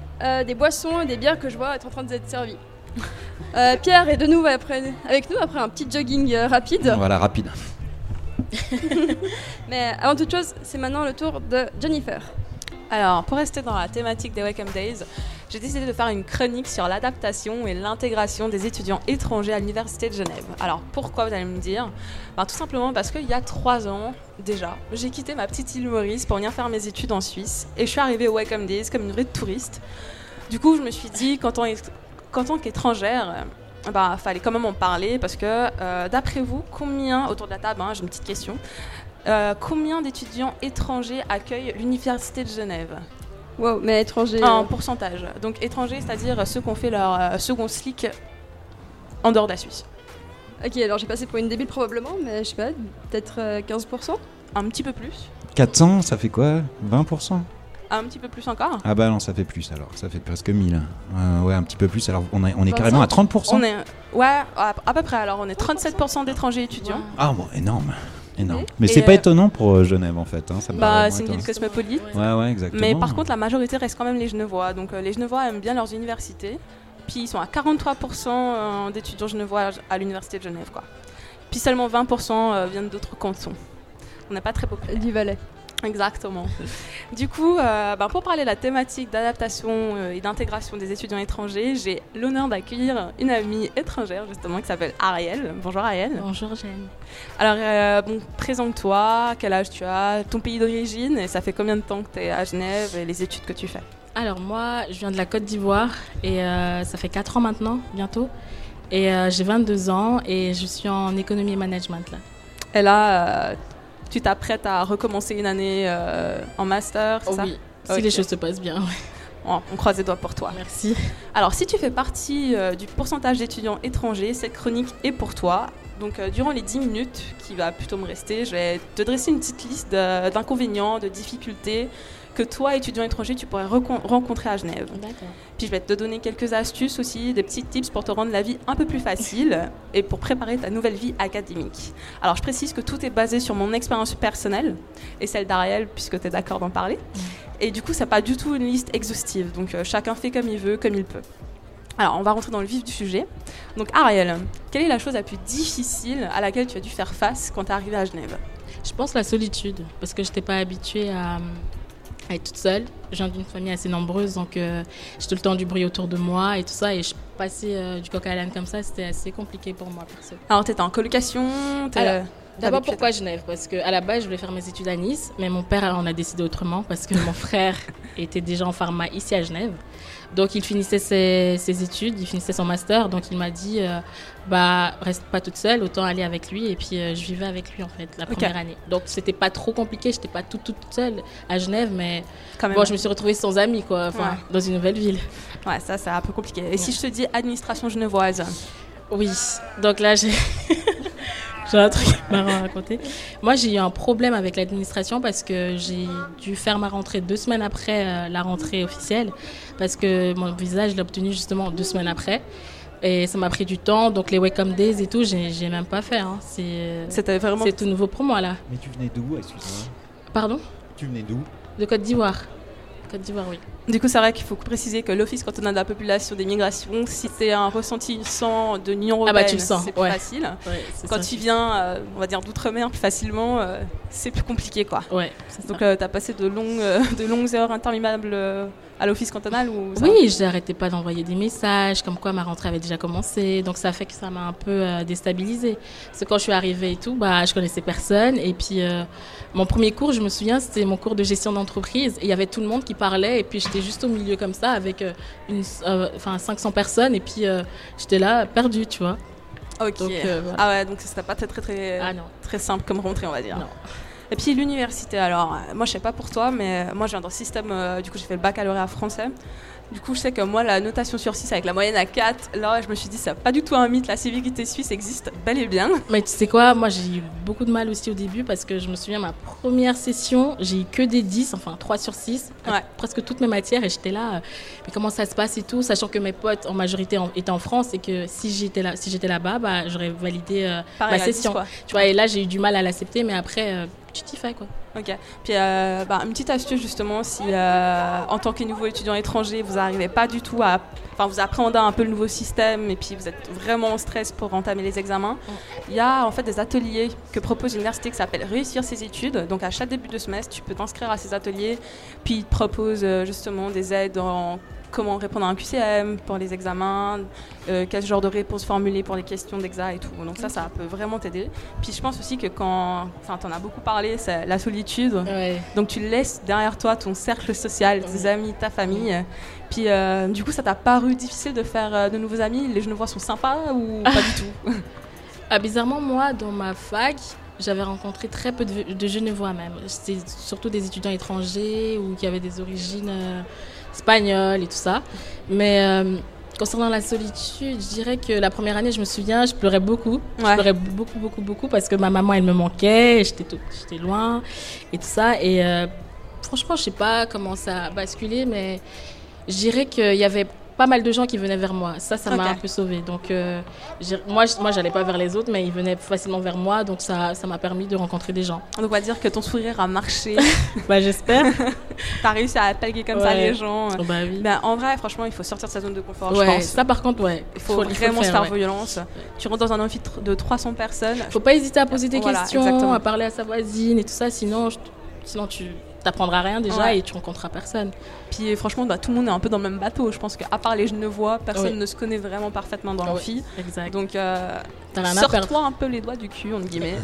des boissons et des bières que je vois être en train d'être servies. Pierre est de nouveau avec nous après un petit jogging rapide. Voilà, rapide. Mais avant toute chose, c'est maintenant le tour de Jennifer. Alors, pour rester dans la thématique des Welcome Days, j'ai décidé de faire une chronique sur l'adaptation et l'intégration des étudiants étrangers à l'Université de Genève. Alors, pourquoi vous allez me dire ? Ben, tout simplement parce qu'il y a 3 ans, déjà, j'ai quitté ma petite île Maurice pour venir faire mes études en Suisse et je suis arrivée au Welcome Days comme une vraie touriste. Du coup, je me suis dit qu'en tant qu'étrangère, ben, fallait quand même en parler parce que, d'après vous, combien, autour de la table, hein, j'ai une petite question, combien d'étudiants étrangers accueillent l'Université de Genève ? Wow, mais étrangers... En pourcentage. Donc étrangers, c'est-à-dire ceux qui ont fait leur second slick en dehors de la Suisse. Ok, alors j'ai passé pour une débile probablement, mais je sais pas, peut-être 15%? Un petit peu plus. 400, ça fait quoi? 20%? Un petit peu plus encore? Ah bah non, ça fait plus alors, ça fait presque 1000. Ouais, un petit peu plus, alors on est carrément à 30%? On est, ouais, à peu près, alors on est 37% d'étrangers étudiants. Ouais. Ah bon, énorme. Énorme. Mais et c'est pas étonnant pour Genève en fait. Hein, ça bah, c'est une ville cosmopolite. Ouais, exactement. Mais par contre, la majorité reste quand même les Genevois. Donc les Genevois aiment bien leurs universités. Puis ils sont à 43% d'étudiants genevois à l'université de Genève, quoi. Puis seulement 20% viennent d'autres cantons. On n'est pas très populaire. Du Valais. Exactement. Du coup, pour parler de la thématique d'adaptation et d'intégration des étudiants étrangers, j'ai l'honneur d'accueillir une amie étrangère, justement, qui s'appelle Ariel. Bonjour Ariel. Bonjour Jeanne. Alors, présente-toi, quel âge tu as, ton pays d'origine, et ça fait combien de temps que tu es à Genève et les études que tu fais? Alors moi, je viens de la Côte d'Ivoire, et ça fait 4 ans maintenant, bientôt. Et j'ai 22 ans, et je suis en économie et management, là. Et là... tu t'apprêtes à recommencer une année en master, c'est ça ? Oui, si les choses se passent bien. Ouais. Oh, on croise les doigts pour toi. Merci. Alors, si tu fais partie du pourcentage d'étudiants étrangers, cette chronique est pour toi. Donc, durant les 10 minutes qui va plutôt me rester, je vais te dresser une petite liste d'inconvénients, de difficultés que toi, étudiant étranger, tu pourrais rencontrer à Genève. D'accord. Puis, je vais te donner quelques astuces aussi, des petits tips pour te rendre la vie un peu plus facile et pour préparer ta nouvelle vie académique. Alors, je précise que tout est basé sur mon expérience personnelle et celle d'Ariel, puisque tu es d'accord d'en parler. Et du coup, ce n'est pas du tout une liste exhaustive. Donc, chacun fait comme il veut, comme il peut. Alors, on va rentrer dans le vif du sujet. Donc, Ariel, quelle est la chose la plus difficile à laquelle tu as dû faire face quand tu es arrivée à Genève ? Je pense la solitude, parce que je n'étais pas habituée à être toute seule. Je viens d'une famille assez nombreuse, donc j'ai tout le temps du bruit autour de moi et tout ça. Et je passais du coq à l'âne comme ça, c'était assez compliqué pour moi, perso. Alors, t'étais en colocation? Alors, d'abord, pourquoi Genève? Parce qu'à la base, je voulais faire mes études à Nice, mais mon père en a décidé autrement parce que mon frère était déjà en pharma ici à Genève. Donc, il finissait ses études, il finissait son master. Donc, il m'a dit, reste pas toute seule, autant aller avec lui. Et puis, je vivais avec lui, en fait, la première année. Donc, c'était pas trop compliqué. J'étais pas toute seule à Genève, mais bon, je me suis retrouvée sans amis, quoi, dans une nouvelle ville. Ouais, ça, c'est un peu compliqué. Et si je te dis administration genevoise? Oui. Donc là, j'ai un truc marrant à raconter. Moi, j'ai eu un problème avec l'administration parce que j'ai dû faire ma rentrée 2 semaines après la rentrée officielle parce que mon visa, je l'ai obtenu justement 2 semaines après. Et ça m'a pris du temps, donc les welcome days et tout, j'ai même pas fait. Hein. C'était vraiment... c'est tout nouveau pour moi, là. Mais tu venais d'où, excuse-moi? Pardon? Tu venais d'où? De Côte d'Ivoire. Côte d'Ivoire, oui. Du coup, c'est vrai qu'il faut préciser que l'Office cantonal de la population des migrations, si c'est un ressentissant de l'Union européenne, tu le sens, c'est plus facile. Ouais, c'est quand tu viens, on va dire, d'outre-mer plus facilement, c'est plus compliqué, quoi. Ouais, donc, tu as passé de longues heures interminables à l'Office cantonal ou ça? Oui, je n'arrêtais pas d'envoyer des messages, comme quoi ma rentrée avait déjà commencé. Donc, ça fait que ça m'a un peu déstabilisée. Parce que quand je suis arrivée et tout, je ne connaissais personne. Et puis, mon premier cours, je me souviens, c'était mon cours de gestion d'entreprise. Il y avait tout le monde qui parlait et puis j'étais juste au milieu comme ça avec 500 personnes et puis j'étais là perdue, tu vois. Ok. Donc, ah ouais, donc c'était pas très très simple comme rentrée, on va dire. Non. Et puis l'université, alors moi je sais pas pour toi, mais moi je viens dans le système, du coup j'ai fait le baccalauréat français. Du coup je sais que moi la notation sur 6 avec la moyenne à 4, là je me suis dit c'est pas du tout un mythe, la civilité suisse existe bel et bien. Mais tu sais quoi, moi j'ai eu beaucoup de mal aussi au début parce que je me souviens ma première session, j'ai eu que des 10, enfin 3 sur 6, presque toutes mes matières et j'étais là, mais comment ça se passe et tout, sachant que mes potes en majorité étaient en France et que si j'étais là-bas, j'aurais validé ma session. 10, tu vois, et là j'ai eu du mal à l'accepter, mais après... tu t'y fais, quoi. Ok. Puis une petite astuce justement, si en tant que nouveau étudiant étranger vous n'arrivez pas du tout à, vous appréhendez un peu le nouveau système et puis vous êtes vraiment en stress pour entamer les examens, il y a en fait des ateliers que propose l'université qui s'appelle Réussir ses études. Donc à chaque début de semestre tu peux t'inscrire à ces ateliers, puis ils te proposent justement des aides en comment répondre à un QCM pour les examens, quel genre de réponse formuler pour les questions d'exa et tout. Donc ça peut vraiment t'aider. Puis je pense aussi que quand, t'en as beaucoup parlé, c'est la solitude. Ouais. Donc tu laisses derrière toi ton cercle social, tes amis, ta famille. Ouais. Puis du coup, ça t'a paru difficile de faire de nouveaux amis? Les Genevois sont sympas ou pas du tout? Bizarrement, moi, dans ma fac... j'avais rencontré très peu de Genevois même. C'était surtout des étudiants étrangers ou qui avaient des origines espagnoles et tout ça. Mais concernant la solitude, je dirais que la première année, je me souviens, je pleurais beaucoup. Ouais. Je pleurais beaucoup parce que ma maman, elle me manquait. J'étais loin et tout ça. Et franchement, je sais pas comment ça a basculé, mais je dirais qu'il y avait pas mal de gens qui venaient vers moi. Ça m'a un peu sauvée. Donc, moi, j'allais pas vers les autres, mais ils venaient facilement vers moi. Donc, ça m'a permis de rencontrer des gens. On doit dire que ton sourire a marché. Bah, j'espère. T'as réussi à taguer comme ça les gens. Bah, oui. Bah, en vrai, franchement, il faut sortir de sa zone de confort, je pense. Ça, par contre, Il faut vraiment se faire violence. Ouais. Tu rentres dans un amphithéâtre de 300 personnes. Faut pas hésiter à poser des questions, à parler à sa voisine et tout ça. Sinon tu t'apprendras rien déjà et tu rencontreras personne. Puis franchement, tout le monde est un peu dans le même bateau. Je pense qu'à part les Genevois, personne ne se connaît vraiment parfaitement dans l'amphi. Exact. Donc sors-toi un peu les doigts du cul, entre guillemets.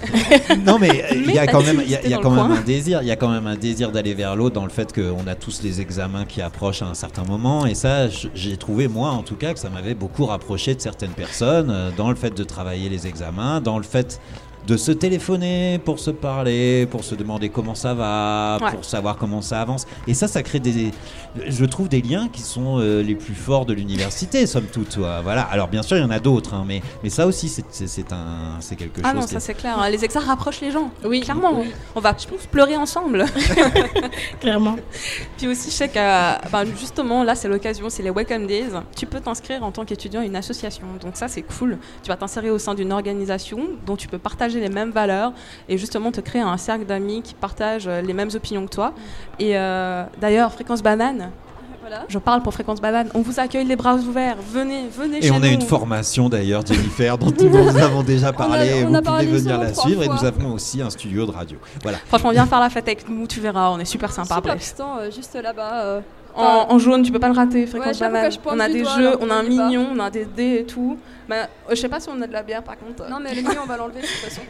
Non mais il y a quand même un désir d'aller vers l'autre dans le fait qu'on a tous les examens qui approchent à un certain moment. Et ça, j'ai trouvé moi en tout cas que ça m'avait beaucoup rapproché de certaines personnes dans le fait de travailler les examens, dans le fait de se téléphoner pour se parler, pour se demander comment ça va, pour savoir comment ça avance. Et ça crée des liens qui sont les plus forts de l'université, somme toute. Voilà. Alors bien sûr, il y en a d'autres, hein, mais ça aussi, c'est quelque chose. Ah non, ça c'est clair. Hein. Les examens rapprochent les gens. Oui, clairement. Oui. On va pleurer ensemble. Clairement. Puis aussi, je sais que justement, là, c'est l'occasion, c'est les Welcome Days. Tu peux t'inscrire en tant qu'étudiant à une association. Donc ça, c'est cool. Tu vas t'insérer au sein d'une organisation dont tu peux partager les mêmes valeurs et justement te créer un cercle d'amis qui partagent les mêmes opinions que toi. Et d'ailleurs, Fréquence Banane, je parle pour Fréquence Banane, on vous accueille les bras ouverts, venez chez nous. Et on a une formation d'ailleurs, Jennifer, dont nous avons déjà parlé, vous pouvez venir la suivre et nous avons aussi un studio de radio. Voilà. Franchement, viens faire la fête avec nous, tu verras, on est super sympa. Super excitant, juste là-bas. En jaune, tu peux pas le rater, Fréquence Banane. On a des jeux, on a un mignon, on a des dés et tout. Bah, je sais pas si on a de la bière par contre. Non mais le mignon, on va l'enlever de toute façon.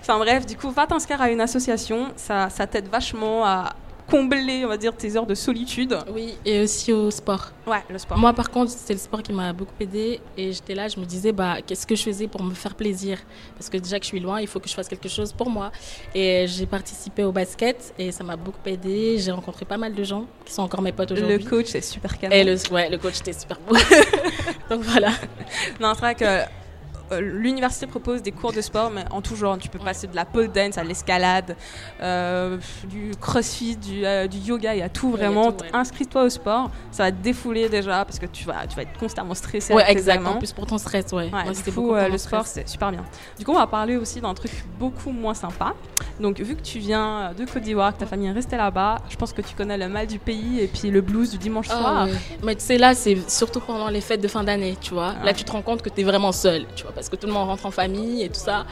Enfin bref, du coup, va t'inscrire à une association, ça t'aide vachement à combler, on va dire, tes heures de solitude. Oui, et aussi au sport. Ouais, le sport. Moi par contre, c'est le sport qui m'a beaucoup aidée et j'étais là, je me disais qu'est-ce que je faisais pour me faire plaisir, parce que déjà que je suis loin, il faut que je fasse quelque chose pour moi. Et j'ai participé au basket et ça m'a beaucoup aidée, j'ai rencontré pas mal de gens qui sont encore mes potes aujourd'hui. Le coach, c'est super calme. Et le coach était super beau. Donc voilà. Non, c'est vrai que l'université propose des cours de sport, mais en tout genre. Tu peux passer de la pole dance à l'escalade, du crossfit, du yoga, il y a tout vraiment. Inscris-toi au sport, ça va te défouler déjà parce que tu vas être constamment stressé. Ouais, exact. En plus pour ton stress, moi, c'était beaucoup le sport, c'est super bien. Du coup, on va parler aussi d'un truc beaucoup moins sympa. Donc, vu que tu viens de Côte d'Ivoire, que ta famille est restée là-bas, je pense que tu connais le mal du pays et puis le blues du dimanche soir. Oui. Mais tu sais, là, c'est surtout pendant les fêtes de fin d'année, tu vois. Là, tu te rends compte que t'es vraiment seule, tu vois. Parce que tout le monde rentre en famille et tout ça.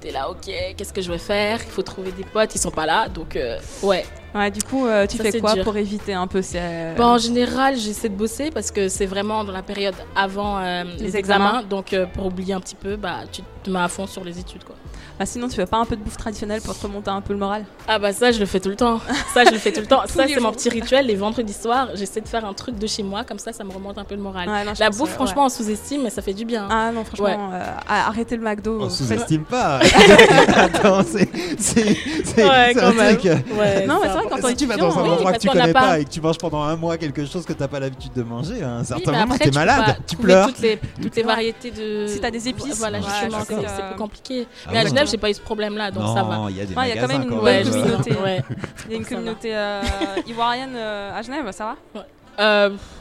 T'es là, ok, qu'est-ce que je vais faire ? Il faut trouver des potes, ils sont pas là, donc Ouais, du coup, tu fais quoi pour éviter un peu ces... En général, j'essaie de bosser parce que c'est vraiment dans la période avant les examens. Donc, pour oublier un petit peu, tu te mets à fond sur les études, quoi. Sinon, tu fais pas un peu de bouffe traditionnelle pour te remonter un peu le moral ? Ça, je le fais tout le temps. Ça, c'est mon petit rituel. Les vendredis soirs, j'essaie de faire un truc de chez moi. Comme ça, ça me remonte un peu le moral. Ouais, non, la bouffe, franchement, on sous-estime, mais ça fait du bien. Ah non, franchement, arrêtez le McDo. On sous-estime pas. Attends, c'est un truc... Non, mais c'est vrai, si tu vas dans un endroit que tu connais pas et que tu manges pendant un mois quelque chose que t'as pas l'habitude de manger, à un certain moment après, t'es malade, tu pleures. Toutes les variétés de... Si t'as des épices, justement, c'est plus compliqué. Mais à Genève, j'ai pas eu ce problème-là, donc ça va. Il y a quand même une bonne communauté. Il y a une communauté ivoirienne à Genève, ça va ?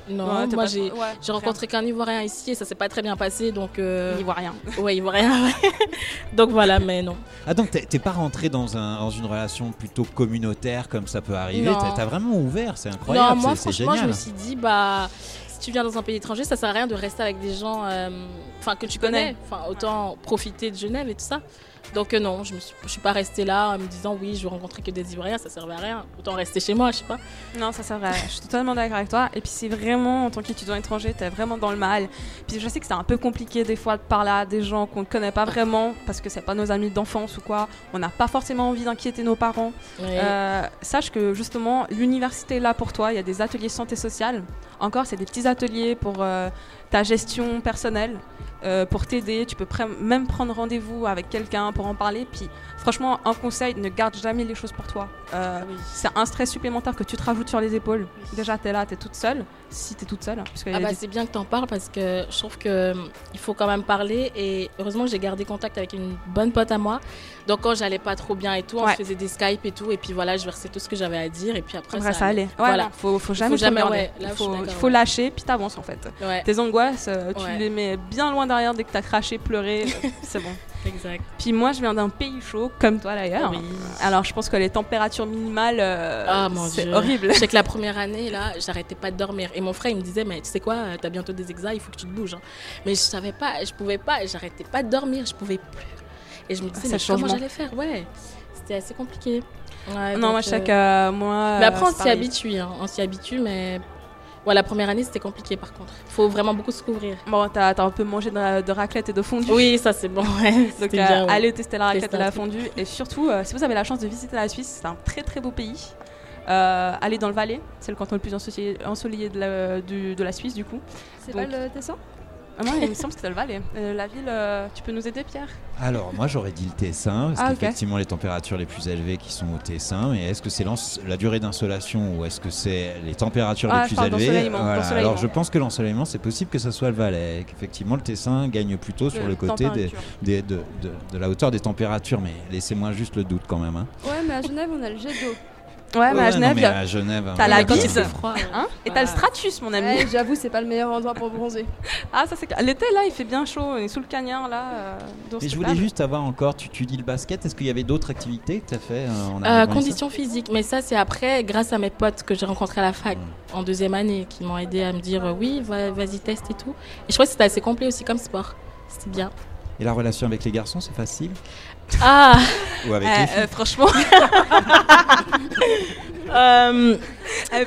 Non, moi j'ai rencontré qu'un Ivoirien ici et ça s'est pas très bien passé, donc Ivoirien. Ouais, Ivoirien. Donc voilà, mais non. Ah donc t'es pas rentrée dans une relation plutôt communautaire comme ça peut arriver. T'as vraiment ouvert, c'est incroyable. Non, moi franchement, je me suis dit si tu viens dans un pays étranger, ça sert à rien de rester avec des gens, que tu connais. Autant profiter de Genève et tout ça. Donc non, je suis pas restée là en me disant oui, je vais rencontrer que des Ivoiriens, ça servait à rien. Autant rester chez moi, je sais pas. Non, ça servait à rien. Je suis totalement d'accord avec toi. Et puis c'est vraiment, en tant qu'étudiant étranger, t'es vraiment dans le mal. Puis je sais que c'est un peu compliqué des fois de parler à des gens qu'on ne connaît pas vraiment parce que c'est pas nos amis d'enfance ou quoi. On n'a pas forcément envie d'inquiéter nos parents. Oui. Sache que justement, l'université est là pour toi. Il y a des ateliers santé sociale. Encore, c'est des petits ateliers pour ta gestion personnelle. pour t'aider. Tu peux même prendre rendez-vous avec quelqu'un pour en parler. Puis, franchement, un conseil, ne garde jamais les choses pour toi. Oui. C'est un stress supplémentaire que tu te rajoutes sur les épaules. Oui. Déjà, t'es là, t'es toute seule. Si t'es toute seule. C'est bien que t'en parles parce que je trouve qu'il faut quand même parler. Et heureusement, j'ai gardé contact avec une bonne pote à moi. Donc, quand j'allais pas trop bien et tout, on se faisait des Skype et tout. Et puis voilà, je versais tout ce que j'avais à dire. Et puis après, ça allait. Voilà. Faut jamais il faut lâcher, puis t'avances en fait. Ouais. Tes angoisses, tu les mets bien loin derrière dès que t'as craché, pleuré, c'est bon. Exact. Puis moi, je viens d'un pays chaud, comme toi d'ailleurs. Oui. Alors, je pense que les températures minimales, c'est horrible. Je sais que la première année, là, j'arrêtais pas de dormir. Et mon frère, il me disait, mais tu sais quoi, t'as bientôt des exas, il faut que tu te bouges. Hein. Mais je savais pas, je pouvais pas, j'arrêtais pas de dormir, je pouvais plus. Et je me disais, comment j'allais faire? Ouais, c'était assez compliqué. Ouais, non, moi, mais après, on s'y habitue, mais... Ouais, la première année, c'était compliqué, par contre. Il faut vraiment beaucoup se couvrir. Bon, t'as un peu mangé de raclette et de fondue. Oui, ça, c'est bon. Ouais, donc, bien, allez tester la raclette et la fondue. Et surtout, si vous avez la chance de visiter la Suisse, c'est un très, très beau pays. Allez dans le Valais. C'est le canton le plus ensoleillé de la Suisse, du coup. C'est donc... pas le Tessin ? Ah non, il me semble que c'est le Valais. La ville, tu peux nous aider, Pierre ? Alors, moi, j'aurais dit le Tessin, parce qu'effectivement, les températures les plus élevées qui sont au Tessin. Mais est-ce que c'est la durée d'insolation ou est-ce que c'est les températures les plus élevées ? Voilà. Alors, je pense que l'ensoleillement, c'est possible que ça soit le Valais. Qu'effectivement, le Tessin gagne plutôt sur le côté de la hauteur des températures. Mais laissez-moi juste le doute quand même. Hein. Ouais, mais à Genève, on a le jet d'eau. Ouais, mais à Genève, t'as la bise et t'as le stratus, mon ami. Ouais, j'avoue, c'est pas le meilleur endroit pour bronzer. Ah, ça c'est clair. L'été, là, il fait bien chaud, on est sous le cagnard, là. Et je voulais juste avoir encore, tu dis le basket, est-ce qu'il y avait d'autres activités que t'as fait conditions physiques, mais ça, c'est après, grâce à mes potes que j'ai rencontrés à la fac en deuxième année, qui m'ont aidé à me dire oui, vas-y, teste et tout. Et je crois que c'était assez complet aussi comme sport. C'était bien. Et la relation avec les garçons, c'est facile ? Ah ou avec les filles. Franchement.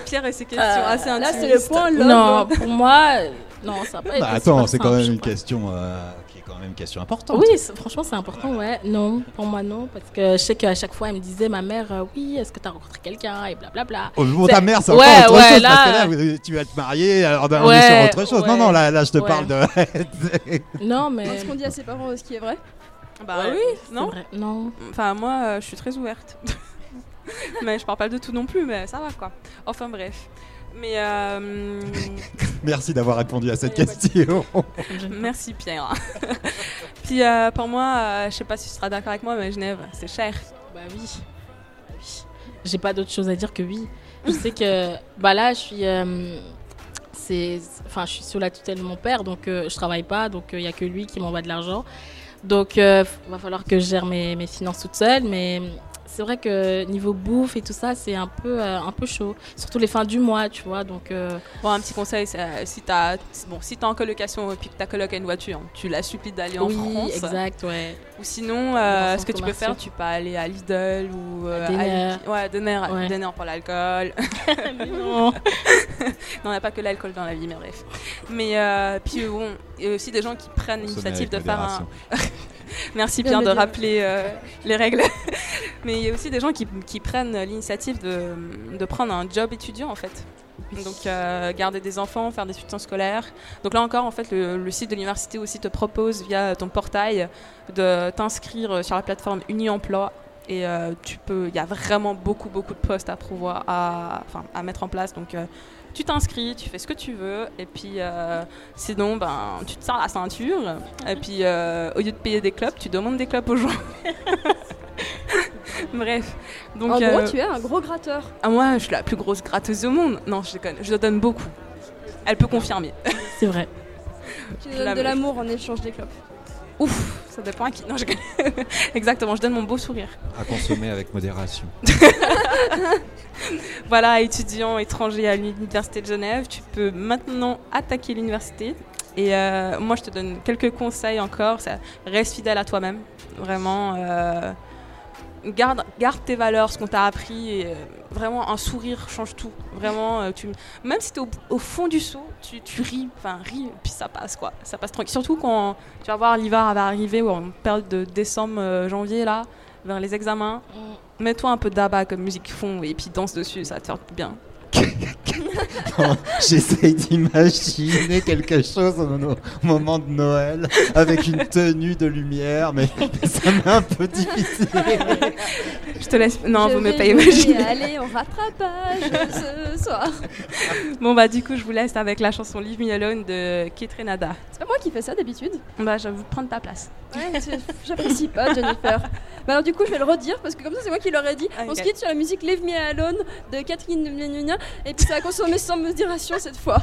Pierre et ses questions assez intimistes. Là, c'est le point. Non, pour moi, non, ça n'a pas été. Attends, c'est quand même une question qui est quand même une question importante. Oui, franchement, c'est important, ouais. Non, pour moi, non. Parce que je sais qu'à chaque fois, elle me disait, ma mère, oui, est-ce que tu as rencontré quelqu'un ? Et blablabla. Au niveau de ta mère, c'est encore autre chose. Parce que là, tu vas te marier, alors on est sur autre chose. Ouais. Non, là, je te parle de. Non, mais. Est-ce qu'on dit à ses parents ce qui est vrai ? Bah oui, non. Non. Enfin, moi, je suis très ouverte. Mais je parle pas de tout non plus, mais ça va quoi. Enfin bref. Mais merci d'avoir répondu à cette question. Merci Pierre. Puis pour moi, je sais pas si tu seras d'accord avec moi, mais Genève, c'est cher. Bah oui. J'ai pas d'autre chose à dire que oui. Je sais que là, je suis. Je suis sous la tutelle de mon père, donc je travaille pas, donc il y a que lui qui m'envoie de l'argent. Donc, va falloir que je gère mes finances toute seule, mais c'est vrai que niveau bouffe et tout ça, c'est un peu chaud. Surtout les fins du mois, tu vois. Donc, un petit conseil, si t'es en colocation et puis que ta coloc a une voiture, tu la supplies d'aller en France. Oui, exact, ouais. Ou sinon, ce que tu peux faire, tu peux aller à Lidl ou à Denner. Ouais, Denner pour l'alcool. Mais non. Non, on n'a pas que l'alcool dans la vie, mais bref. Mais puis bon, il y a aussi des gens qui prennent l'initiative de faire un... Merci Pierre de rappeler les règles. Mais il y a aussi des gens qui prennent l'initiative de prendre un job étudiant en fait. Donc garder des enfants, faire des soutiens scolaires. Donc là encore en fait le site de l'université aussi te propose via ton portail de t'inscrire sur la plateforme Uniemploi. Et il y a vraiment beaucoup de postes à pouvoir à mettre en place. Donc tu t'inscris, tu fais ce que tu veux, et puis sinon, tu te serres la ceinture, et puis au lieu de payer des clopes, tu demandes des clopes aux gens. Bref. Donc, en gros, tu es un gros gratteur. Moi, je suis la plus grosse gratteuse au monde. Non, je déconne, je donne beaucoup. Elle peut confirmer. C'est vrai. Tu donnes de l'amour en échange des clopes. Ouf, ça dépend à qui. Non, exactement, je donne mon beau sourire. À consommer avec modération. Voilà, étudiant étranger à l'Université de Genève, tu peux maintenant attaquer l'université. Et moi, je te donne quelques conseils encore. Reste fidèle à toi-même. Vraiment, garde tes valeurs, ce qu'on t'a appris. Et, vraiment, un sourire change tout. Vraiment, même si t'es au fond du seau, tu ris, puis ça passe, quoi. Ça passe tranquille. Surtout quand tu vas voir l'hiver va arriver, ou en période de décembre, janvier, là, vers les examens. Mets-toi un peu d'abat comme musique fond et puis danse dessus, ça va te faire bien. J'essaye d'imaginer quelque chose au moment de Noël avec une tenue de lumière, mais ça m'est un peu difficile. Je te laisse. Non, vous ne m'avez pas imaginé. Allez, on rattrapage ce soir. Bon, bah, du coup, je vous laisse avec la chanson Leave Me Alone de Catherine Nunea. C'est pas moi qui fais ça d'habitude. Bah, je vais vous prendre ta place. Ouais, j'apprécie pas, Jennifer. Bah, alors, du coup, je vais le redire parce que comme ça, c'est moi qui l'aurais dit. Okay. On se quitte sur la musique Leave Me Alone de Catherine Nunea et puis ça a consommé sans modération cette fois.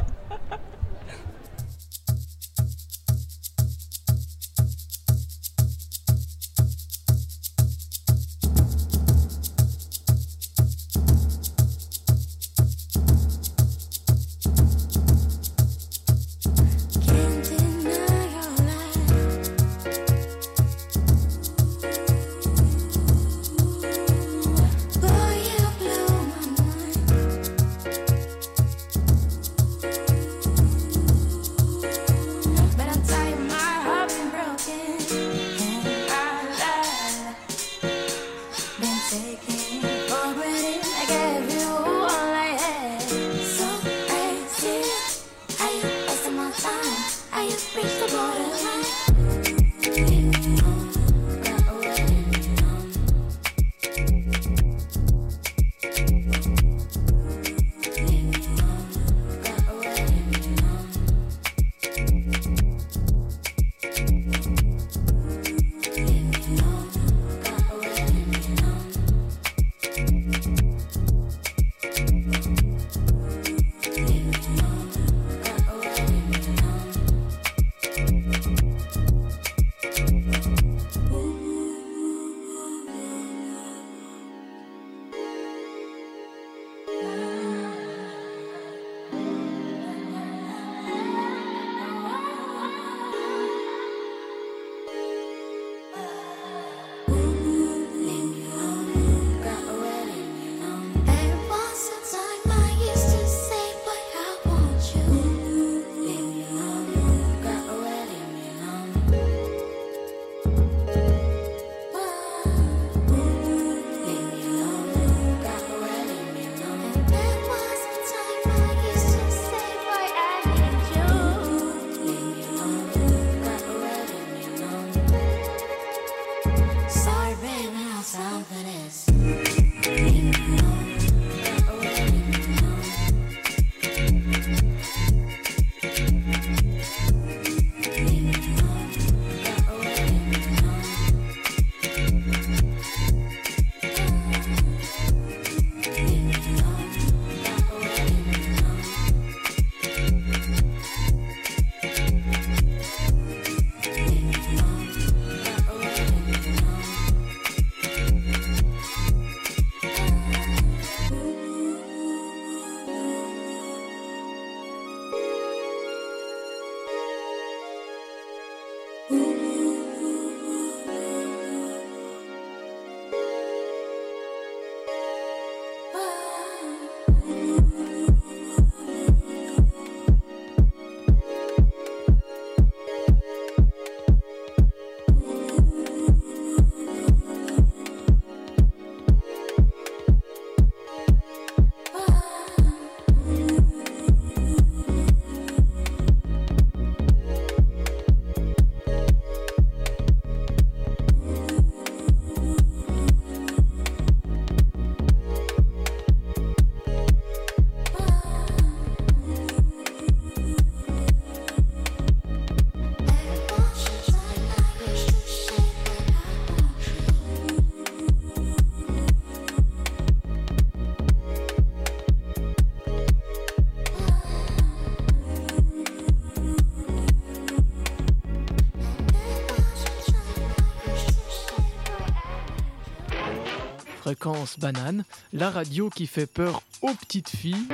Fréquence Banane, la radio qui fait peur aux petites filles,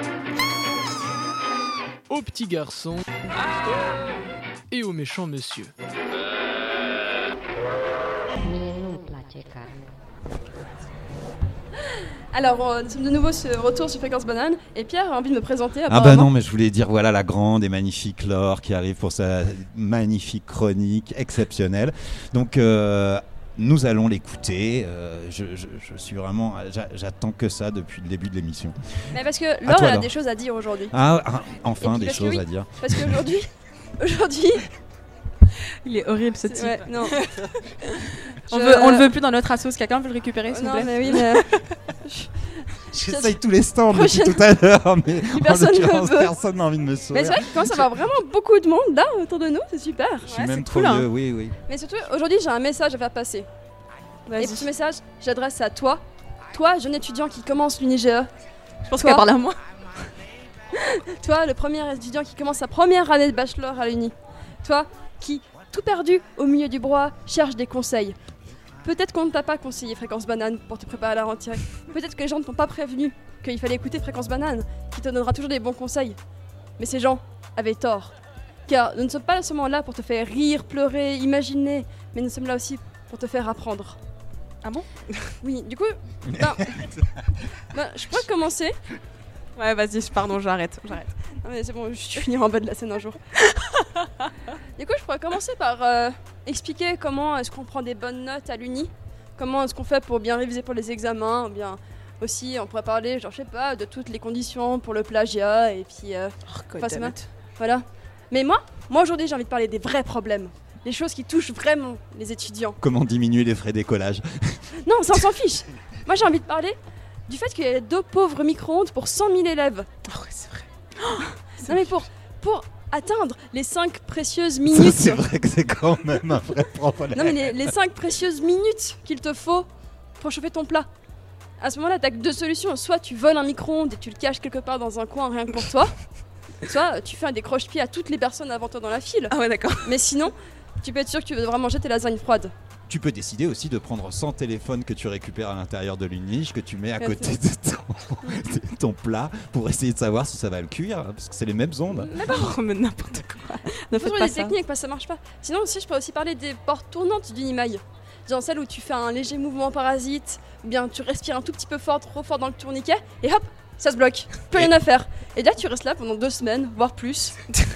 aux petits garçons et aux méchants monsieur. Alors, nous sommes de nouveau sur retour sur Fréquence Banane et Pierre a envie de me présenter apparemment. Ah bah non, mais je voulais dire voilà la grande et magnifique Laure qui arrive pour sa magnifique chronique exceptionnelle. Donc Nous allons l'écouter. Je suis vraiment, j'attends que ça depuis le début de l'émission. Mais parce que Laure a des choses à dire aujourd'hui. Ah enfin des choses à dire. Parce qu'aujourd'hui, il est horrible ce type. Ouais, non. On le veut plus dans notre assos. Quelqu'un veut le récupérer s'il vous plaît. Non mais oui mais. J'essaye tous les stands depuis tout à l'heure, mais personne n'a envie de me sauver. Mais c'est vrai que quand ça va vraiment beaucoup de monde là autour de nous, c'est super. Je suis même trop vieux, oui. Mais surtout, aujourd'hui, j'ai un message à faire passer. Vas-y. Et ce message, j'adresse à toi, jeune étudiant qui commence l'UNIGE. Je pense qu'elle parle à moi. Toi, le premier étudiant qui commence sa première année de bachelor à l'Uni. Toi, qui, tout perdu au milieu du brouhaha, cherche des conseils. Peut-être qu'on ne t'a pas conseillé Fréquence Banane pour te préparer à la rentrée. Peut-être que les gens ne t'ont pas prévenu qu'il fallait écouter Fréquence Banane, qui te donnera toujours des bons conseils. Mais ces gens avaient tort. Car nous ne sommes pas seulement là pour te faire rire, pleurer, imaginer, mais nous sommes là aussi pour te faire apprendre. Ah bon ? Oui, du coup, je pourrais commencer. Ouais, vas-y, pardon, j'arrête. Non mais c'est bon, je vais finir en bas de la scène un jour. Du coup, je pourrais commencer par expliquer comment est-ce qu'on prend des bonnes notes à l'Uni, comment est-ce qu'on fait pour bien réviser pour les examens, ou bien aussi on pourrait parler, genre je sais pas, de toutes les conditions pour le plagiat et puis voilà. Mais moi aujourd'hui, j'ai envie de parler des vrais problèmes, les choses qui touchent vraiment les étudiants. Comment diminuer les frais d'écolage. Non, ça on s'en fiche. Moi, j'ai envie de parler du fait qu'il y a 2 pauvres micro-ondes pour 100 000 élèves. Ah ouais, c'est vrai. Non mais pour atteindre les 5 précieuses minutes... Ça, c'est vrai que c'est quand même un vrai problème. Non mais les 5 précieuses minutes qu'il te faut pour chauffer ton plat. À ce moment-là, t'as que 2 solutions. Soit tu voles un micro-ondes et tu le caches quelque part dans un coin rien que pour toi. Soit tu fais un décroche-pied à toutes les personnes avant toi dans la file. Ah ouais, d'accord. Mais sinon, tu peux être sûr que tu veux vraiment jeter tes lasagnes froides. Tu peux décider aussi de prendre 100 téléphones que tu récupères à l'intérieur de l'UNIGE, que tu mets à côté de ton plat pour essayer de savoir si ça va le cuire, parce que c'est les mêmes ondes. Mais n'importe quoi. Ne faites pas ça. Techniques, parce que ça marche pas. Sinon aussi, je peux aussi parler des portes tournantes du Nimaï. Genre celle où tu fais un léger mouvement parasite, ou bien tu respires un tout petit peu fort, trop fort dans le tourniquet, et hop, ça se bloque. Plus rien à faire. Et là, tu restes là pendant 2 semaines, voire plus,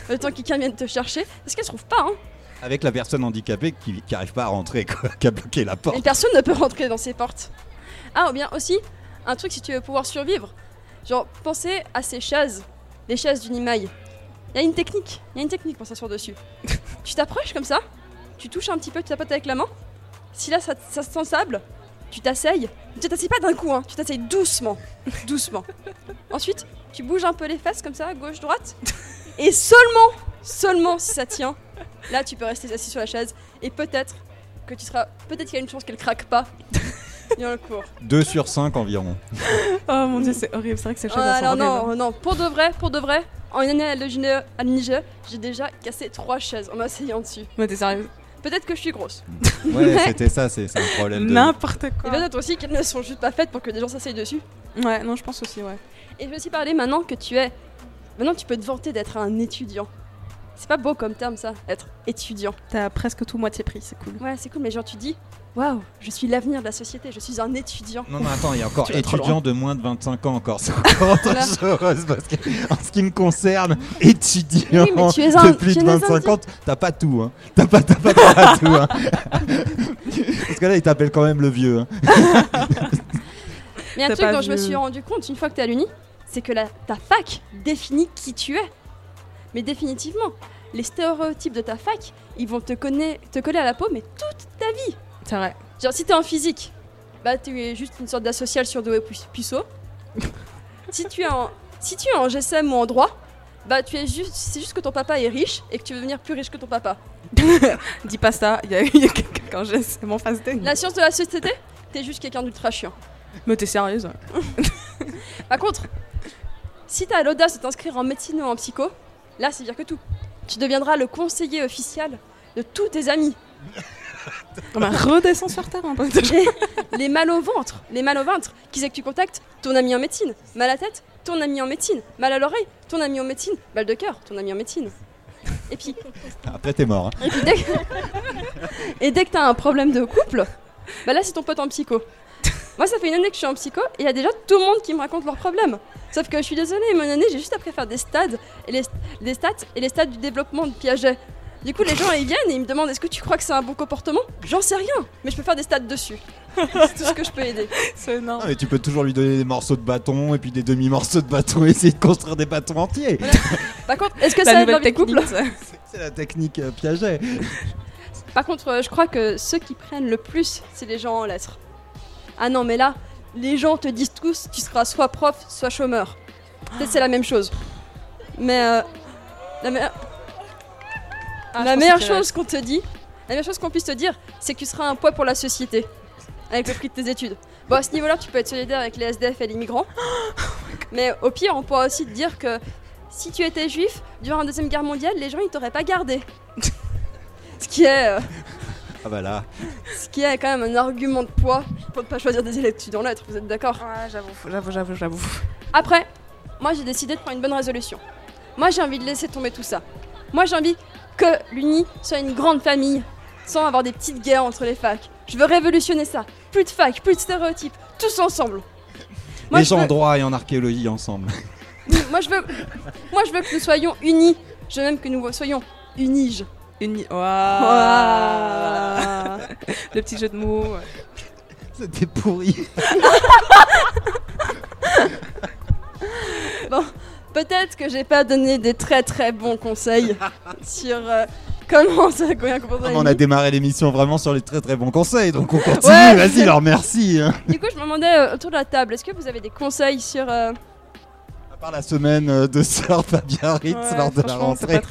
le temps que quelqu'un vienne te chercher, parce qu'elle se trouve pas, hein. Avec la personne handicapée qui n'arrive pas à rentrer, quoi, qui a bloqué la porte. Et personne ne peut rentrer dans ces portes. Ah, ou bien aussi, un truc si tu veux pouvoir survivre. Genre, pensez à ces chaises, les chaises du Nimaï. Il y a une technique pour s'asseoir dessus. Tu t'approches comme ça, tu touches un petit peu, tu tapotes avec la main. Si là, ça se sent sable, tu t'asseyes. Tu t'asseyes pas d'un coup, hein, tu t'asseyes doucement. Ensuite, tu bouges un peu les fesses comme ça, gauche, droite. Et seulement si ça tient. Là, tu peux rester assis sur la chaise et peut-être qu'il y a une chance qu'elle craque pas dans le cours. 2 sur 5 environ. Oh mon dieu, c'est horrible, c'est vrai que ces choses sont horribles. Non, pour de vrai, en une année à l'UNIGE, j'ai déjà cassé 3 chaises en m'asseyant dessus. Mais t'es sérieuse ? Peut-être que je suis grosse. Ouais, c'était ça, c'est un problème de... N'importe quoi. Et peut-être aussi qu'elles ne sont juste pas faites pour que des gens s'asseyent dessus. Ouais, non, je pense aussi, ouais. Et je vais aussi parler maintenant tu peux te vanter d'être un étudiant. C'est pas beau comme terme ça, être étudiant. T'as presque tout moitié pris, c'est cool. Ouais, c'est cool, mais genre tu dis, waouh, je suis l'avenir de la société, je suis un étudiant. Non, attends, il y a encore étudiant de moins de 25 ans encore. C'est encore dangereuse parce que en ce qui me concerne, étudiant de plus de 25 ans, t'as pas tout, hein. T'as pas tout, hein. Parce que là, ils t'appellent quand même le vieux, hein. Mais un truc dont je me suis rendu compte une fois que t'es à l'Uni, c'est que ta fac définit qui tu es. Mais définitivement, les stéréotypes de ta fac, ils vont te coller à la peau, mais toute ta vie. C'est vrai. Genre, si t'es en physique, bah tu es juste une sorte d'asocial surdoué puceau. Si tu es en GSM ou en droit, bah c'est juste que ton papa est riche et que tu veux devenir plus riche que ton papa. Dis pas ça, il y a quelqu'un en GSM en face de nous. La science de la société, t'es juste quelqu'un d'ultra chiant. Mais t'es sérieuse, hein. Par contre, si t'as l'audace de t'inscrire en médecine ou en psycho, là, c'est pire que tout. Tu deviendras le conseiller officiel de tous tes amis. On redescend sur terre un peu. Les mal au ventre, qui c'est que tu contactes ? Ton ami en médecine. Mal à la tête ? Ton ami en médecine. Mal à l'oreille ? Ton ami en médecine. Mal de cœur ? Ton ami en médecine. Et puis... Après, t'es mort. Hein. Et dès que t'as un problème de couple, bah là, c'est ton pote en psycho. Moi, ça fait une année que je suis en psycho et il y a déjà tout le monde qui me raconte leurs problèmes. Sauf que je suis désolée, mais une année, j'ai juste appris à faire des stats et les stats du développement de Piaget. Du coup, les gens, ils viennent et ils me demandent, est-ce que tu crois que c'est un bon comportement ? J'en sais rien, mais je peux faire des stats dessus. C'est tout ce que je peux aider. C'est énorme. Ah, mais tu peux toujours lui donner des morceaux de bâton et puis des demi-morceaux de bâton et essayer de construire des bâtons entiers. Voilà. Par contre, est-ce que ça aide dans les couples ? C'est la technique Piaget. Par contre, je crois que ceux qui prennent le plus, c'est les gens en lettres. Ah non, mais là, les gens te disent tous, tu seras soit prof, soit chômeur. Peut-être c'est la même chose. Mais la meilleure chose qu'on puisse te dire, c'est que tu seras un poids pour la société, avec le prix de tes études. Bon, à ce niveau-là, tu peux être solidaire avec les SDF et les migrants. Mais au pire, on pourra aussi te dire que si tu étais juif, durant la Deuxième Guerre mondiale, les gens, ils t'auraient pas gardé. Ce qui est... Ah bah là. Ce qui est quand même un argument de poids pour ne pas choisir des élèves études en lettres, vous êtes d'accord ? Ouais, j'avoue. Après, moi j'ai décidé de prendre une bonne résolution. Moi j'ai envie de laisser tomber tout ça. Moi j'ai envie que l'Uni soit une grande famille, sans avoir des petites guerres entre les facs. Je veux révolutionner ça. Plus de facs, plus de stéréotypes, tous ensemble. Moi, les gens en droit et en archéologie ensemble. Moi je veux que nous soyons unis. Je veux même que nous soyons unige. Wow. Voilà. Le petit jeu de mots. C'était pourri. Bon, peut-être que j'ai pas donné des très très bons conseils sur comment ça comporter. On a démarré l'émission vraiment sur les très très bons conseils, donc on continue. Ouais, vas-y, alors merci. Du coup, je me demandais autour de la table, est-ce que vous avez des conseils sur à part la semaine de surf à Biarritz lors de la rentrée.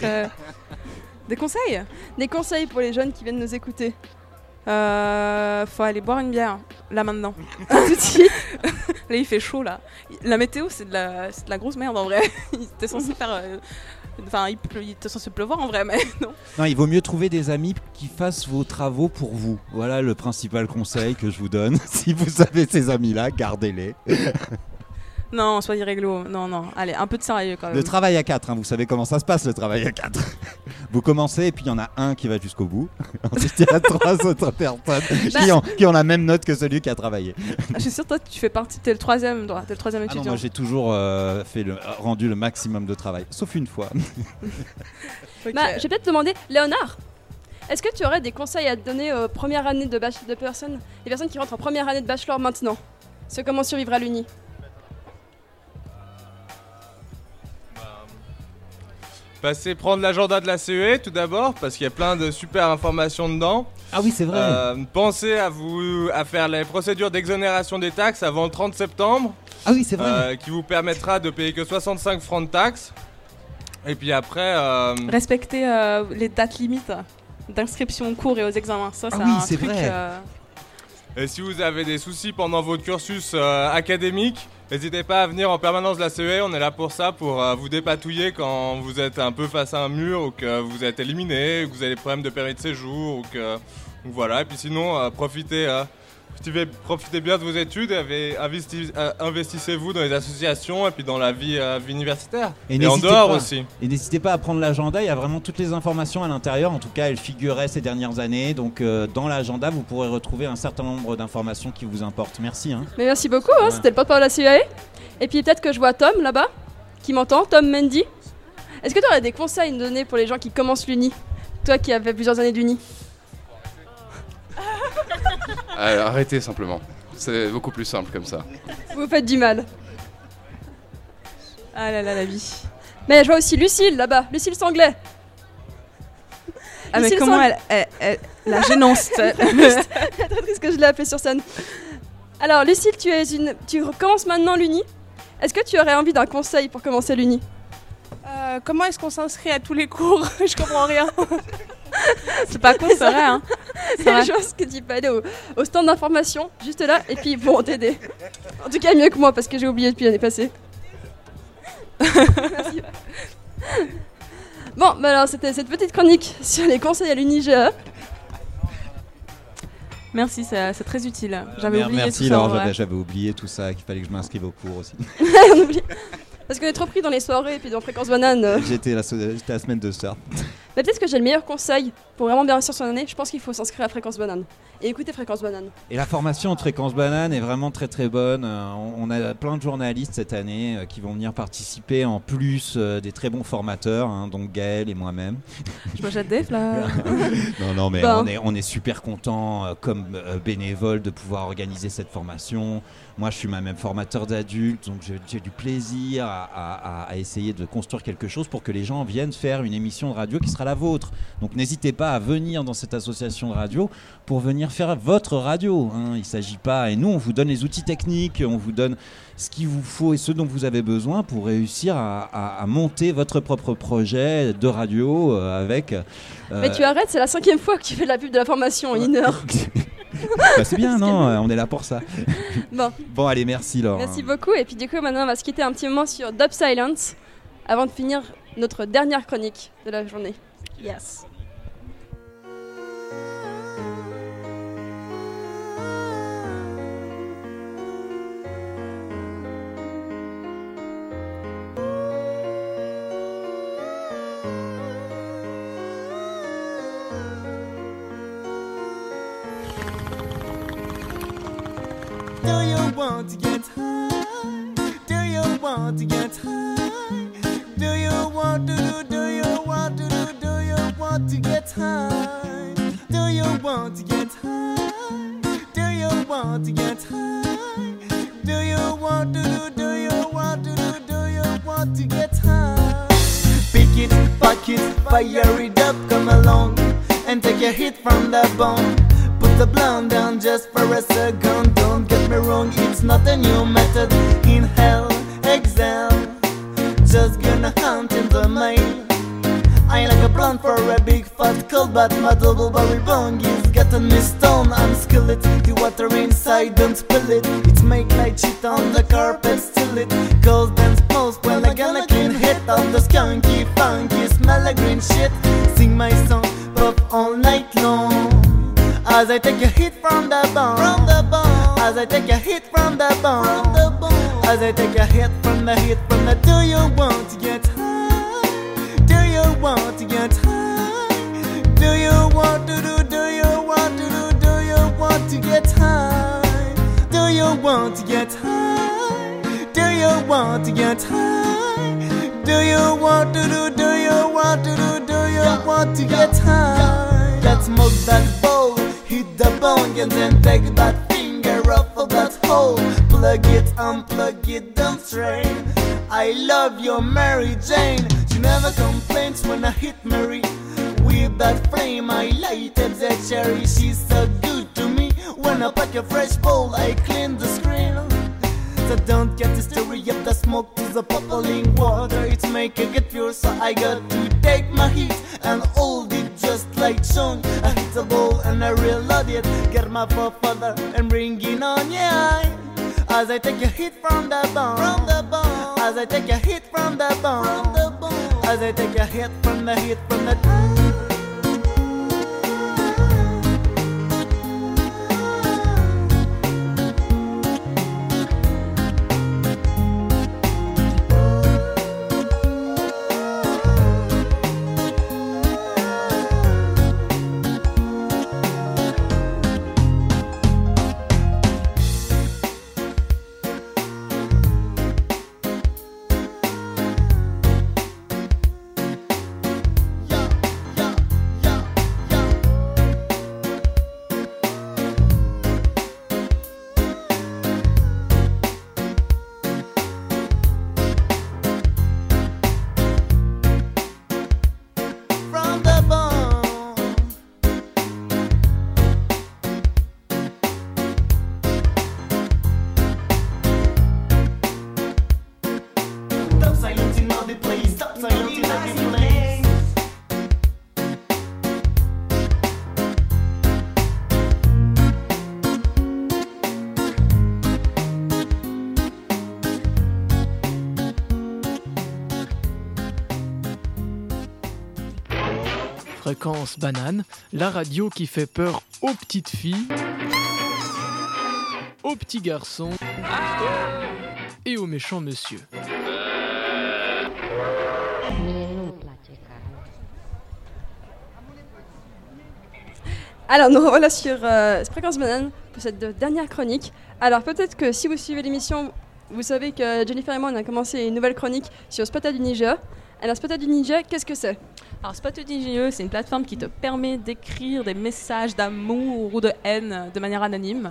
Des conseils ? Des conseils pour les jeunes qui viennent nous écouter. Faut aller boire une bière, là maintenant. Tout de suite. Là, il fait chaud, là. La météo, c'est de la grosse merde, en vrai. Il était censé faire... Enfin, il était censé pleuvoir, en vrai, mais non. Non, il vaut mieux trouver des amis qui fassent vos travaux pour vous. Voilà le principal conseil que je vous donne. Si vous avez ces amis-là, gardez-les. Non, soyez réglo. Non. Allez, un peu de sérieux quand même. Le travail à 4, hein, vous savez comment ça se passe, le travail à 4. Vous commencez et puis il y en a un qui va jusqu'au bout. Ensuite, il y a 3 autres personnes qui ont la même note que celui qui a travaillé. Je suis sûre, toi, tu fais partie. T'es le 3ème, toi. T'es le 3ème étudiant. Non, moi, j'ai toujours rendu le maximum de travail, sauf une fois. Okay. J'ai peut-être demandé, Léonard, est-ce que tu aurais des conseils à donner aux premières années de bachelor de personnes, les personnes qui rentrent en première année de bachelor maintenant, sur comment survivre à l'Uni? Passez prendre l'agenda de la CEE tout d'abord, parce qu'il y a plein de super informations dedans. Ah oui, c'est vrai. Pensez à faire les procédures d'exonération des taxes avant le 30 septembre. Ah oui, c'est vrai. Qui vous permettra de payer que 65 francs de taxes. Et puis après... Respectez les dates limites d'inscription aux cours et aux examens. Ça, c'est un truc vrai. Et si vous avez des soucis pendant votre cursus académique, n'hésitez pas à venir en permanence de la CEE, on est là pour ça, pour vous dépatouiller quand vous êtes un peu face à un mur ou que vous êtes éliminé, ou que vous avez des problèmes de permis de séjour, ou que... Voilà, et puis sinon, profitez bien de vos études, investissez-vous dans les associations et puis dans la vie universitaire, et en dehors aussi. Et n'hésitez pas à prendre l'agenda, il y a vraiment toutes les informations à l'intérieur, en tout cas elles figuraient ces dernières années, donc dans l'agenda vous pourrez retrouver un certain nombre d'informations qui vous importent, merci. Mais merci beaucoup, c'était le porte-parole de la CEA. Et puis peut-être que je vois Tom là-bas, qui m'entend, Tom Mendy. Est-ce que tu aurais des conseils à me donner pour les gens qui commencent l'Uni ? Toi qui as fait plusieurs années d'Uni ? Arrêtez simplement, c'est beaucoup plus simple comme ça. Vous faites du mal. Ah là là, la vie. Mais je vois aussi Lucille là-bas, Lucille Sanglet. Ah Lucille, mais comment elle la gênance. La traîtrise que je l'ai appelée sur scène. Alors Lucille, tu recommences maintenant l'Uni. Est-ce que tu aurais envie d'un conseil pour commencer l'Uni ? Comment est-ce qu'on s'inscrit à tous les cours ? Je comprends rien. C'est pas con, c'est vrai, hein. Je pense que tu peux aller au stand d'information, juste là, et puis ils vont t'aider. En tout cas, mieux que moi, parce que j'ai oublié depuis l'année passée. Merci. Bon, alors, c'était cette petite chronique sur les conseils à l'UNIGE. Merci, c'est très utile. J'avais oublié tout ça, qu'il fallait que je m'inscrive au cours aussi. On oublie. Parce qu'on est trop pris dans les soirées et puis dans Fréquence Banane. J'étais la semaine de surf. Mais peut-être que j'ai le meilleur conseil pour vraiment bien réussir son année. Je pense qu'il faut s'inscrire à Fréquence Banane et écouter Fréquence Banane. Et la formation de Fréquence Banane est vraiment très très bonne. On a plein de journalistes cette année qui vont venir participer, en plus des très bons formateurs, hein, donc Gaël et moi-même. Je m'achète des fleurs. Non, mais bon. on est super contents comme bénévoles de pouvoir organiser cette formation. Moi, je suis moi-même formateur d'adultes, donc j'ai du plaisir à essayer de construire quelque chose pour que les gens viennent faire une émission de radio qui sera la vôtre. Donc, n'hésitez pas à venir dans cette association de radio pour venir faire votre radio. Hein. Il ne s'agit pas... Et nous, on vous donne les outils techniques, on vous donne ce qu'il vous faut et ce dont vous avez besoin pour réussir à monter votre propre projet de radio avec... Mais tu arrêtes, c'est la 5e fois que tu fais de la pub de la formation en une heure. Bah c'est bien, non, on est là pour ça. Bon, allez, merci Laure. Merci beaucoup. Et puis du coup, maintenant, on va se quitter un petit moment sur Dope Silence avant de finir notre dernière chronique de la journée. Yes. Do you want to get high? Do you want to get high? Do you want to do? Do you want to do? Do you want to get high? Do you want to get high? Do you want to get high? Do you want to do? Do you want to do? Do you want to get high? Pick it, pack it, fire it up, come along and take a hit from the bone. Put the blunt down just for a second. Don't get me wrong, it's not a new method. Inhale, exhale, just gonna hunt in the mail. I like a blunt for a big fat cold, but my double barrel bong is getting me stoned. I'm skillet, the water inside, don't spill it. It's make like shit on the carpet, steal it. Cold and smells when well, I gonna clean hit on the skunky, funky, smell like green shit. Sing my song, pop all night long. As I take a hit from the bone, as I take a hit from the bone, as I take a hit from the, do you want to get high? Do you want to get high? Do you want to do? Do you want to do? Do you want to get high? Do you want to get high? Do you want to get high? Do you want to do? Do you want to do? Do you want to get high? Let's smoke that bowl. Hit the bong and then take that finger off of that hole. Plug it, unplug it, don't strain. I love your Mary Jane. She never complains when I hit Mary. With that flame I light up that cherry. She's so good to me. When I pack a fresh bowl I clean the screen. So don't get the story of the smoke to the bubbling water. It's making it pure, so I got to take my heat and hold it just like Chung. I hit the ball and I reload it. Get my forefather and bring it on, yeah. As I take a hit from the bone, as I take a hit from the bone, as I take a hit from the bone. Fréquence Banane, la radio qui fait peur aux petites filles, aux petits garçons et aux méchants monsieur. Alors nous revoilà sur Fréquence Banane pour cette dernière chronique. Alors peut-être que si vous suivez l'émission, vous savez que Jennifer et moi on a commencé une nouvelle chronique sur Spotted UNIGE. Alors Spotted UNIGE, qu'est-ce que c'est? Alors Spotted UNIGE, c'est une plateforme qui te permet d'écrire des messages d'amour ou de haine de manière anonyme.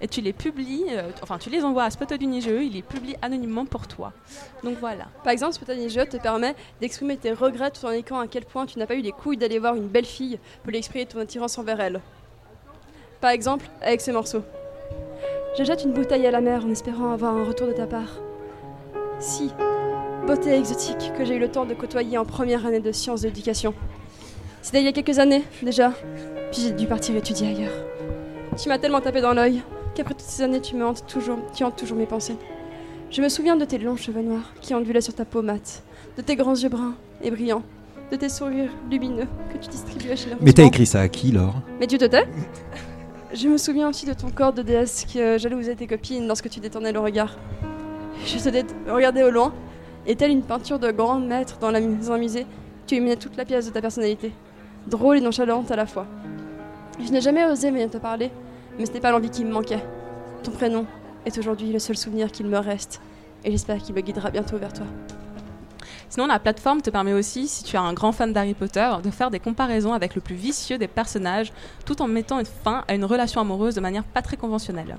Et tu les publies, enfin tu les envoies à Spotted UNIGE, il les publie anonymement pour toi. Donc voilà. Par exemple, Spotted UNIGE te permet d'exprimer tes regrets tout en indiquant à quel point tu n'as pas eu les couilles d'aller voir une belle fille pour lui exprimer ton attirance envers elle. Par exemple, avec ces morceaux. Je jette une bouteille à la mer en espérant avoir un retour de ta part. Si, beauté exotique que j'ai eu le temps de côtoyer en première année de sciences de l'éducation. C'était il y a quelques années, déjà, puis j'ai dû partir étudier ailleurs. Tu m'as tellement tapé dans l'œil qu'après toutes ces années, tu hantes toujours mes pensées. Je me souviens de tes longs cheveux noirs qui ondulaient sur ta peau mate, de tes grands yeux bruns et brillants, de tes sourires lumineux que tu distribuais chez les... Mais t'as écrit ça à qui, Laure? Mais tu te tais? Je me souviens aussi de ton corps de déesse que jalousait tes copines lorsque tu détournais le regard. Je te regardais au loin, et telle une peinture de grand maître dans un musée, tu illuminais toute la pièce de ta personnalité, drôle et nonchalante à la fois. Je n'ai jamais osé venir te parler, mais ce n'est pas l'envie qui me manquait. Ton prénom est aujourd'hui le seul souvenir qu'il me reste, et j'espère qu'il me guidera bientôt vers toi. Sinon, la plateforme te permet aussi, si tu es un grand fan d'Harry Potter, de faire des comparaisons avec le plus vicieux des personnages, tout en mettant fin à une relation amoureuse de manière pas très conventionnelle.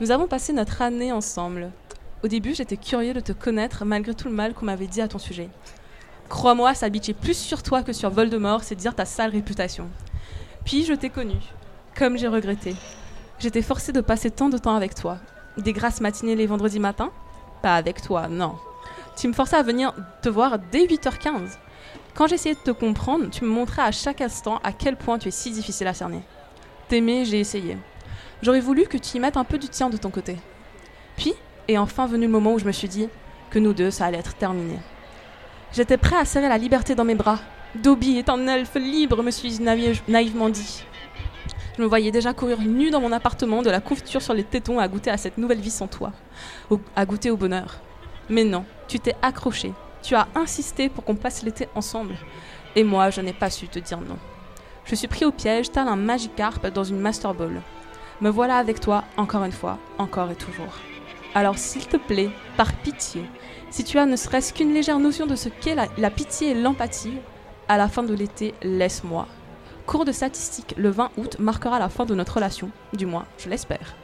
Nous avons passé notre année ensemble. Au début, j'étais curieux de te connaître malgré tout le mal qu'on m'avait dit à ton sujet. Crois-moi, s'habituer plus sur toi que sur Voldemort, c'est dire ta sale réputation. Puis je t'ai connu, comme j'ai regretté. J'étais forcée de passer tant de temps avec toi. Des grasses matinées les vendredis matins ? Pas avec toi, non. Tu me forçais à venir te voir dès 8h15. Quand j'essayais de te comprendre, tu me montrais à chaque instant à quel point tu es si difficile à cerner. T'aimer, j'ai essayé. J'aurais voulu que tu y mettes un peu du tien de ton côté. Puis est enfin venu le moment où je me suis dit que nous deux, ça allait être terminé. J'étais prêt à serrer la liberté dans mes bras. Dobby est un elfe libre, me suis naïvement dit. Je me voyais déjà courir nue dans mon appartement, de la couverture sur les tétons, à goûter à cette nouvelle vie sans toi, à goûter au bonheur. Mais non, tu t'es accroché, tu as insisté pour qu'on passe l'été ensemble. Et moi, je n'ai pas su te dire non. Je suis pris au piège, tel un magicarpe dans une masterball. Me voilà avec toi, encore une fois, encore et toujours. Alors s'il te plaît, par pitié, si tu as ne serait-ce qu'une légère notion de ce qu'est la pitié et l'empathie, à la fin de l'été, laisse-moi. Cours de statistique, le 20 août marquera la fin de notre relation, du moins, je l'espère.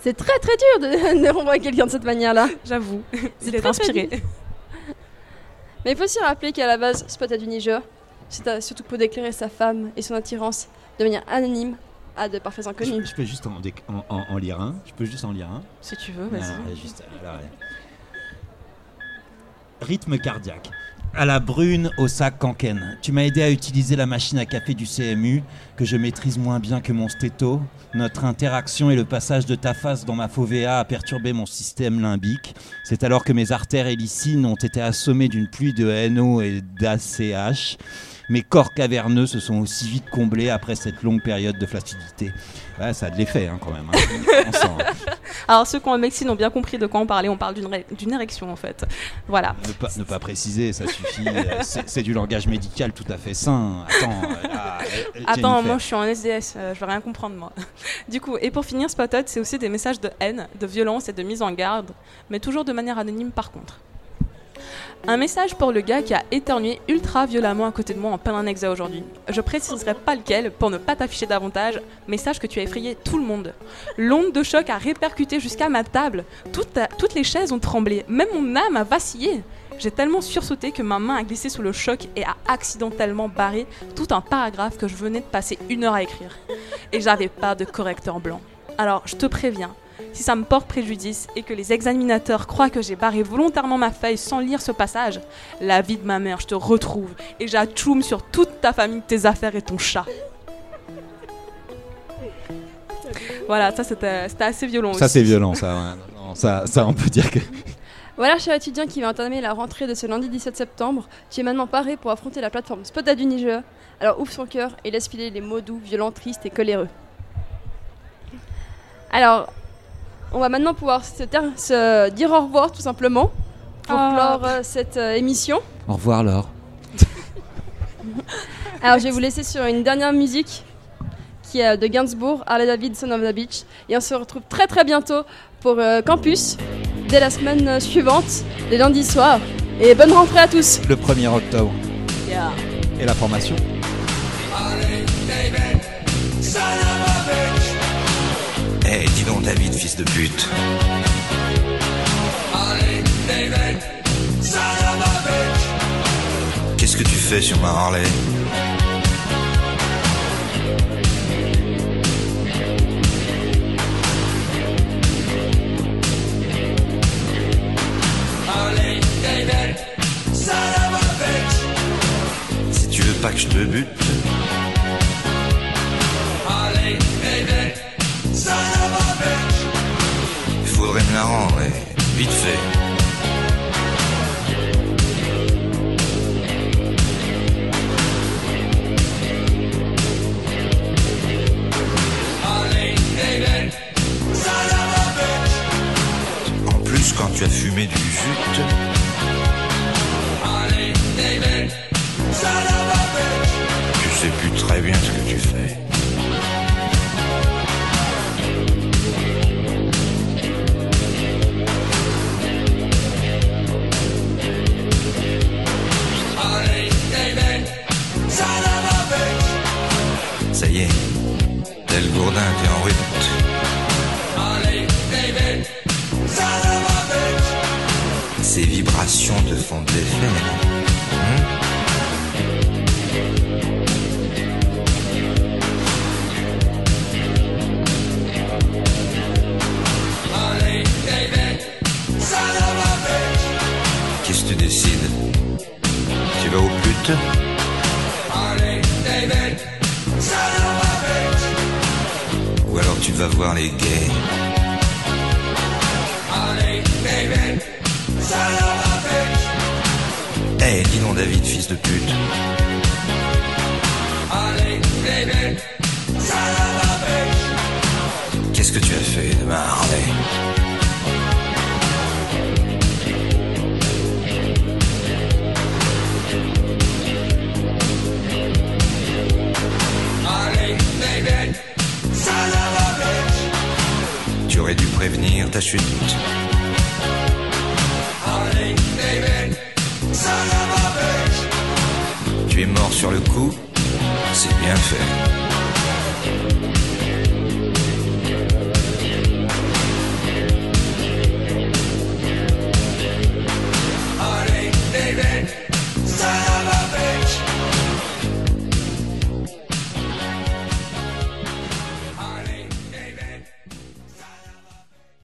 C'est très très dur de renvoyer quelqu'un de cette manière-là. J'avoue, c'est inspiré. Mais il faut aussi rappeler qu'à la base, Spotted UNIGE, c'est surtout pour déclarer sa femme et son attirance de manière anonyme à de parfaits inconnus. Je peux juste en lire un. Si tu veux, vas-y. Rythme cardiaque. À la brune au sac Canquen, tu m'as aidé à utiliser la machine à café du CMU, que je maîtrise moins bien que mon stéto. Notre interaction et le passage de ta face dans ma fovea a perturbé mon système limbique. C'est alors que mes artères hélicines ont été assommées d'une pluie de NO et d'ACH. Mes corps caverneux se sont aussi vite comblés après cette longue période de flacidité. Ouais, ça a de l'effet quand même. On sent, Alors ceux qui ont en médecine ont bien compris de quoi on parlait. On parle d'une érection en fait. Voilà. Ne pas préciser, ça suffit. C'est du langage médical tout à fait sain. Attends, moi je suis en SDS, je vais rien comprendre moi. Du coup, et pour finir, Spotted, c'est aussi des messages de haine, de violence et de mise en garde, mais toujours de manière anonyme par contre. Un message pour le gars qui a éternué ultra violemment à côté de moi en plein examen aujourd'hui. Je préciserai pas lequel pour ne pas t'afficher davantage, mais sache que tu as effrayé tout le monde. L'onde de choc a répercuté jusqu'à ma table. Toutes les chaises ont tremblé, même mon âme a vacillé. J'ai tellement sursauté que ma main a glissé sous le choc et a accidentellement barré tout un paragraphe que je venais de passer 1 heure à écrire. Et j'avais pas de correcteur blanc. Alors je te préviens, si ça me porte préjudice et que les examinateurs croient que j'ai barré volontairement ma feuille sans lire ce passage, la vie de ma mère, je te retrouve et j'atchoum sur toute ta famille, tes affaires et ton chat. Voilà, ça c'était assez violent aussi. Ça c'est violent, ça, ouais. Non, ça on peut dire que... Voilà, cher étudiant qui va entamer la rentrée de ce lundi 17 septembre, tu es maintenant paré pour affronter la plateforme Spotted UNIGE. Alors ouvre son cœur et laisse filer les mots doux, violents, tristes et coléreux. Alors... on va maintenant pouvoir se dire au revoir tout simplement pour clore cette émission. Au revoir Laure. Alors je vais vous laisser sur une dernière musique qui est de Gainsbourg, Harley Davidson of the Beach. Et on se retrouve très très bientôt pour Campus, dès la semaine suivante, les lundis soirs. Et bonne rentrée à tous. Le 1er octobre. Yeah. Et la formation. Eh, hey, dis donc David, fils de pute. Qu'est-ce que tu fais sur ma Harley? Si tu veux pas que je te bute, il faudrait me la rendre, et vite fait. Quand tu as fumé du jute. Allez, David, tu sais plus très bien ce que tu fais. Allez, David, ça y est, tel gourdin, t'es en route. Ces vibrations te font des Qu'est-ce que tu décides? Tu vas au pute? Ou alors tu vas voir les gays? Eh, hey, dis donc David, fils de pute. Qu'est-ce que tu as fait de ma Harley? Tu aurais dû prévenir ta chute. Tu es mort sur le coup, c'est bien fait.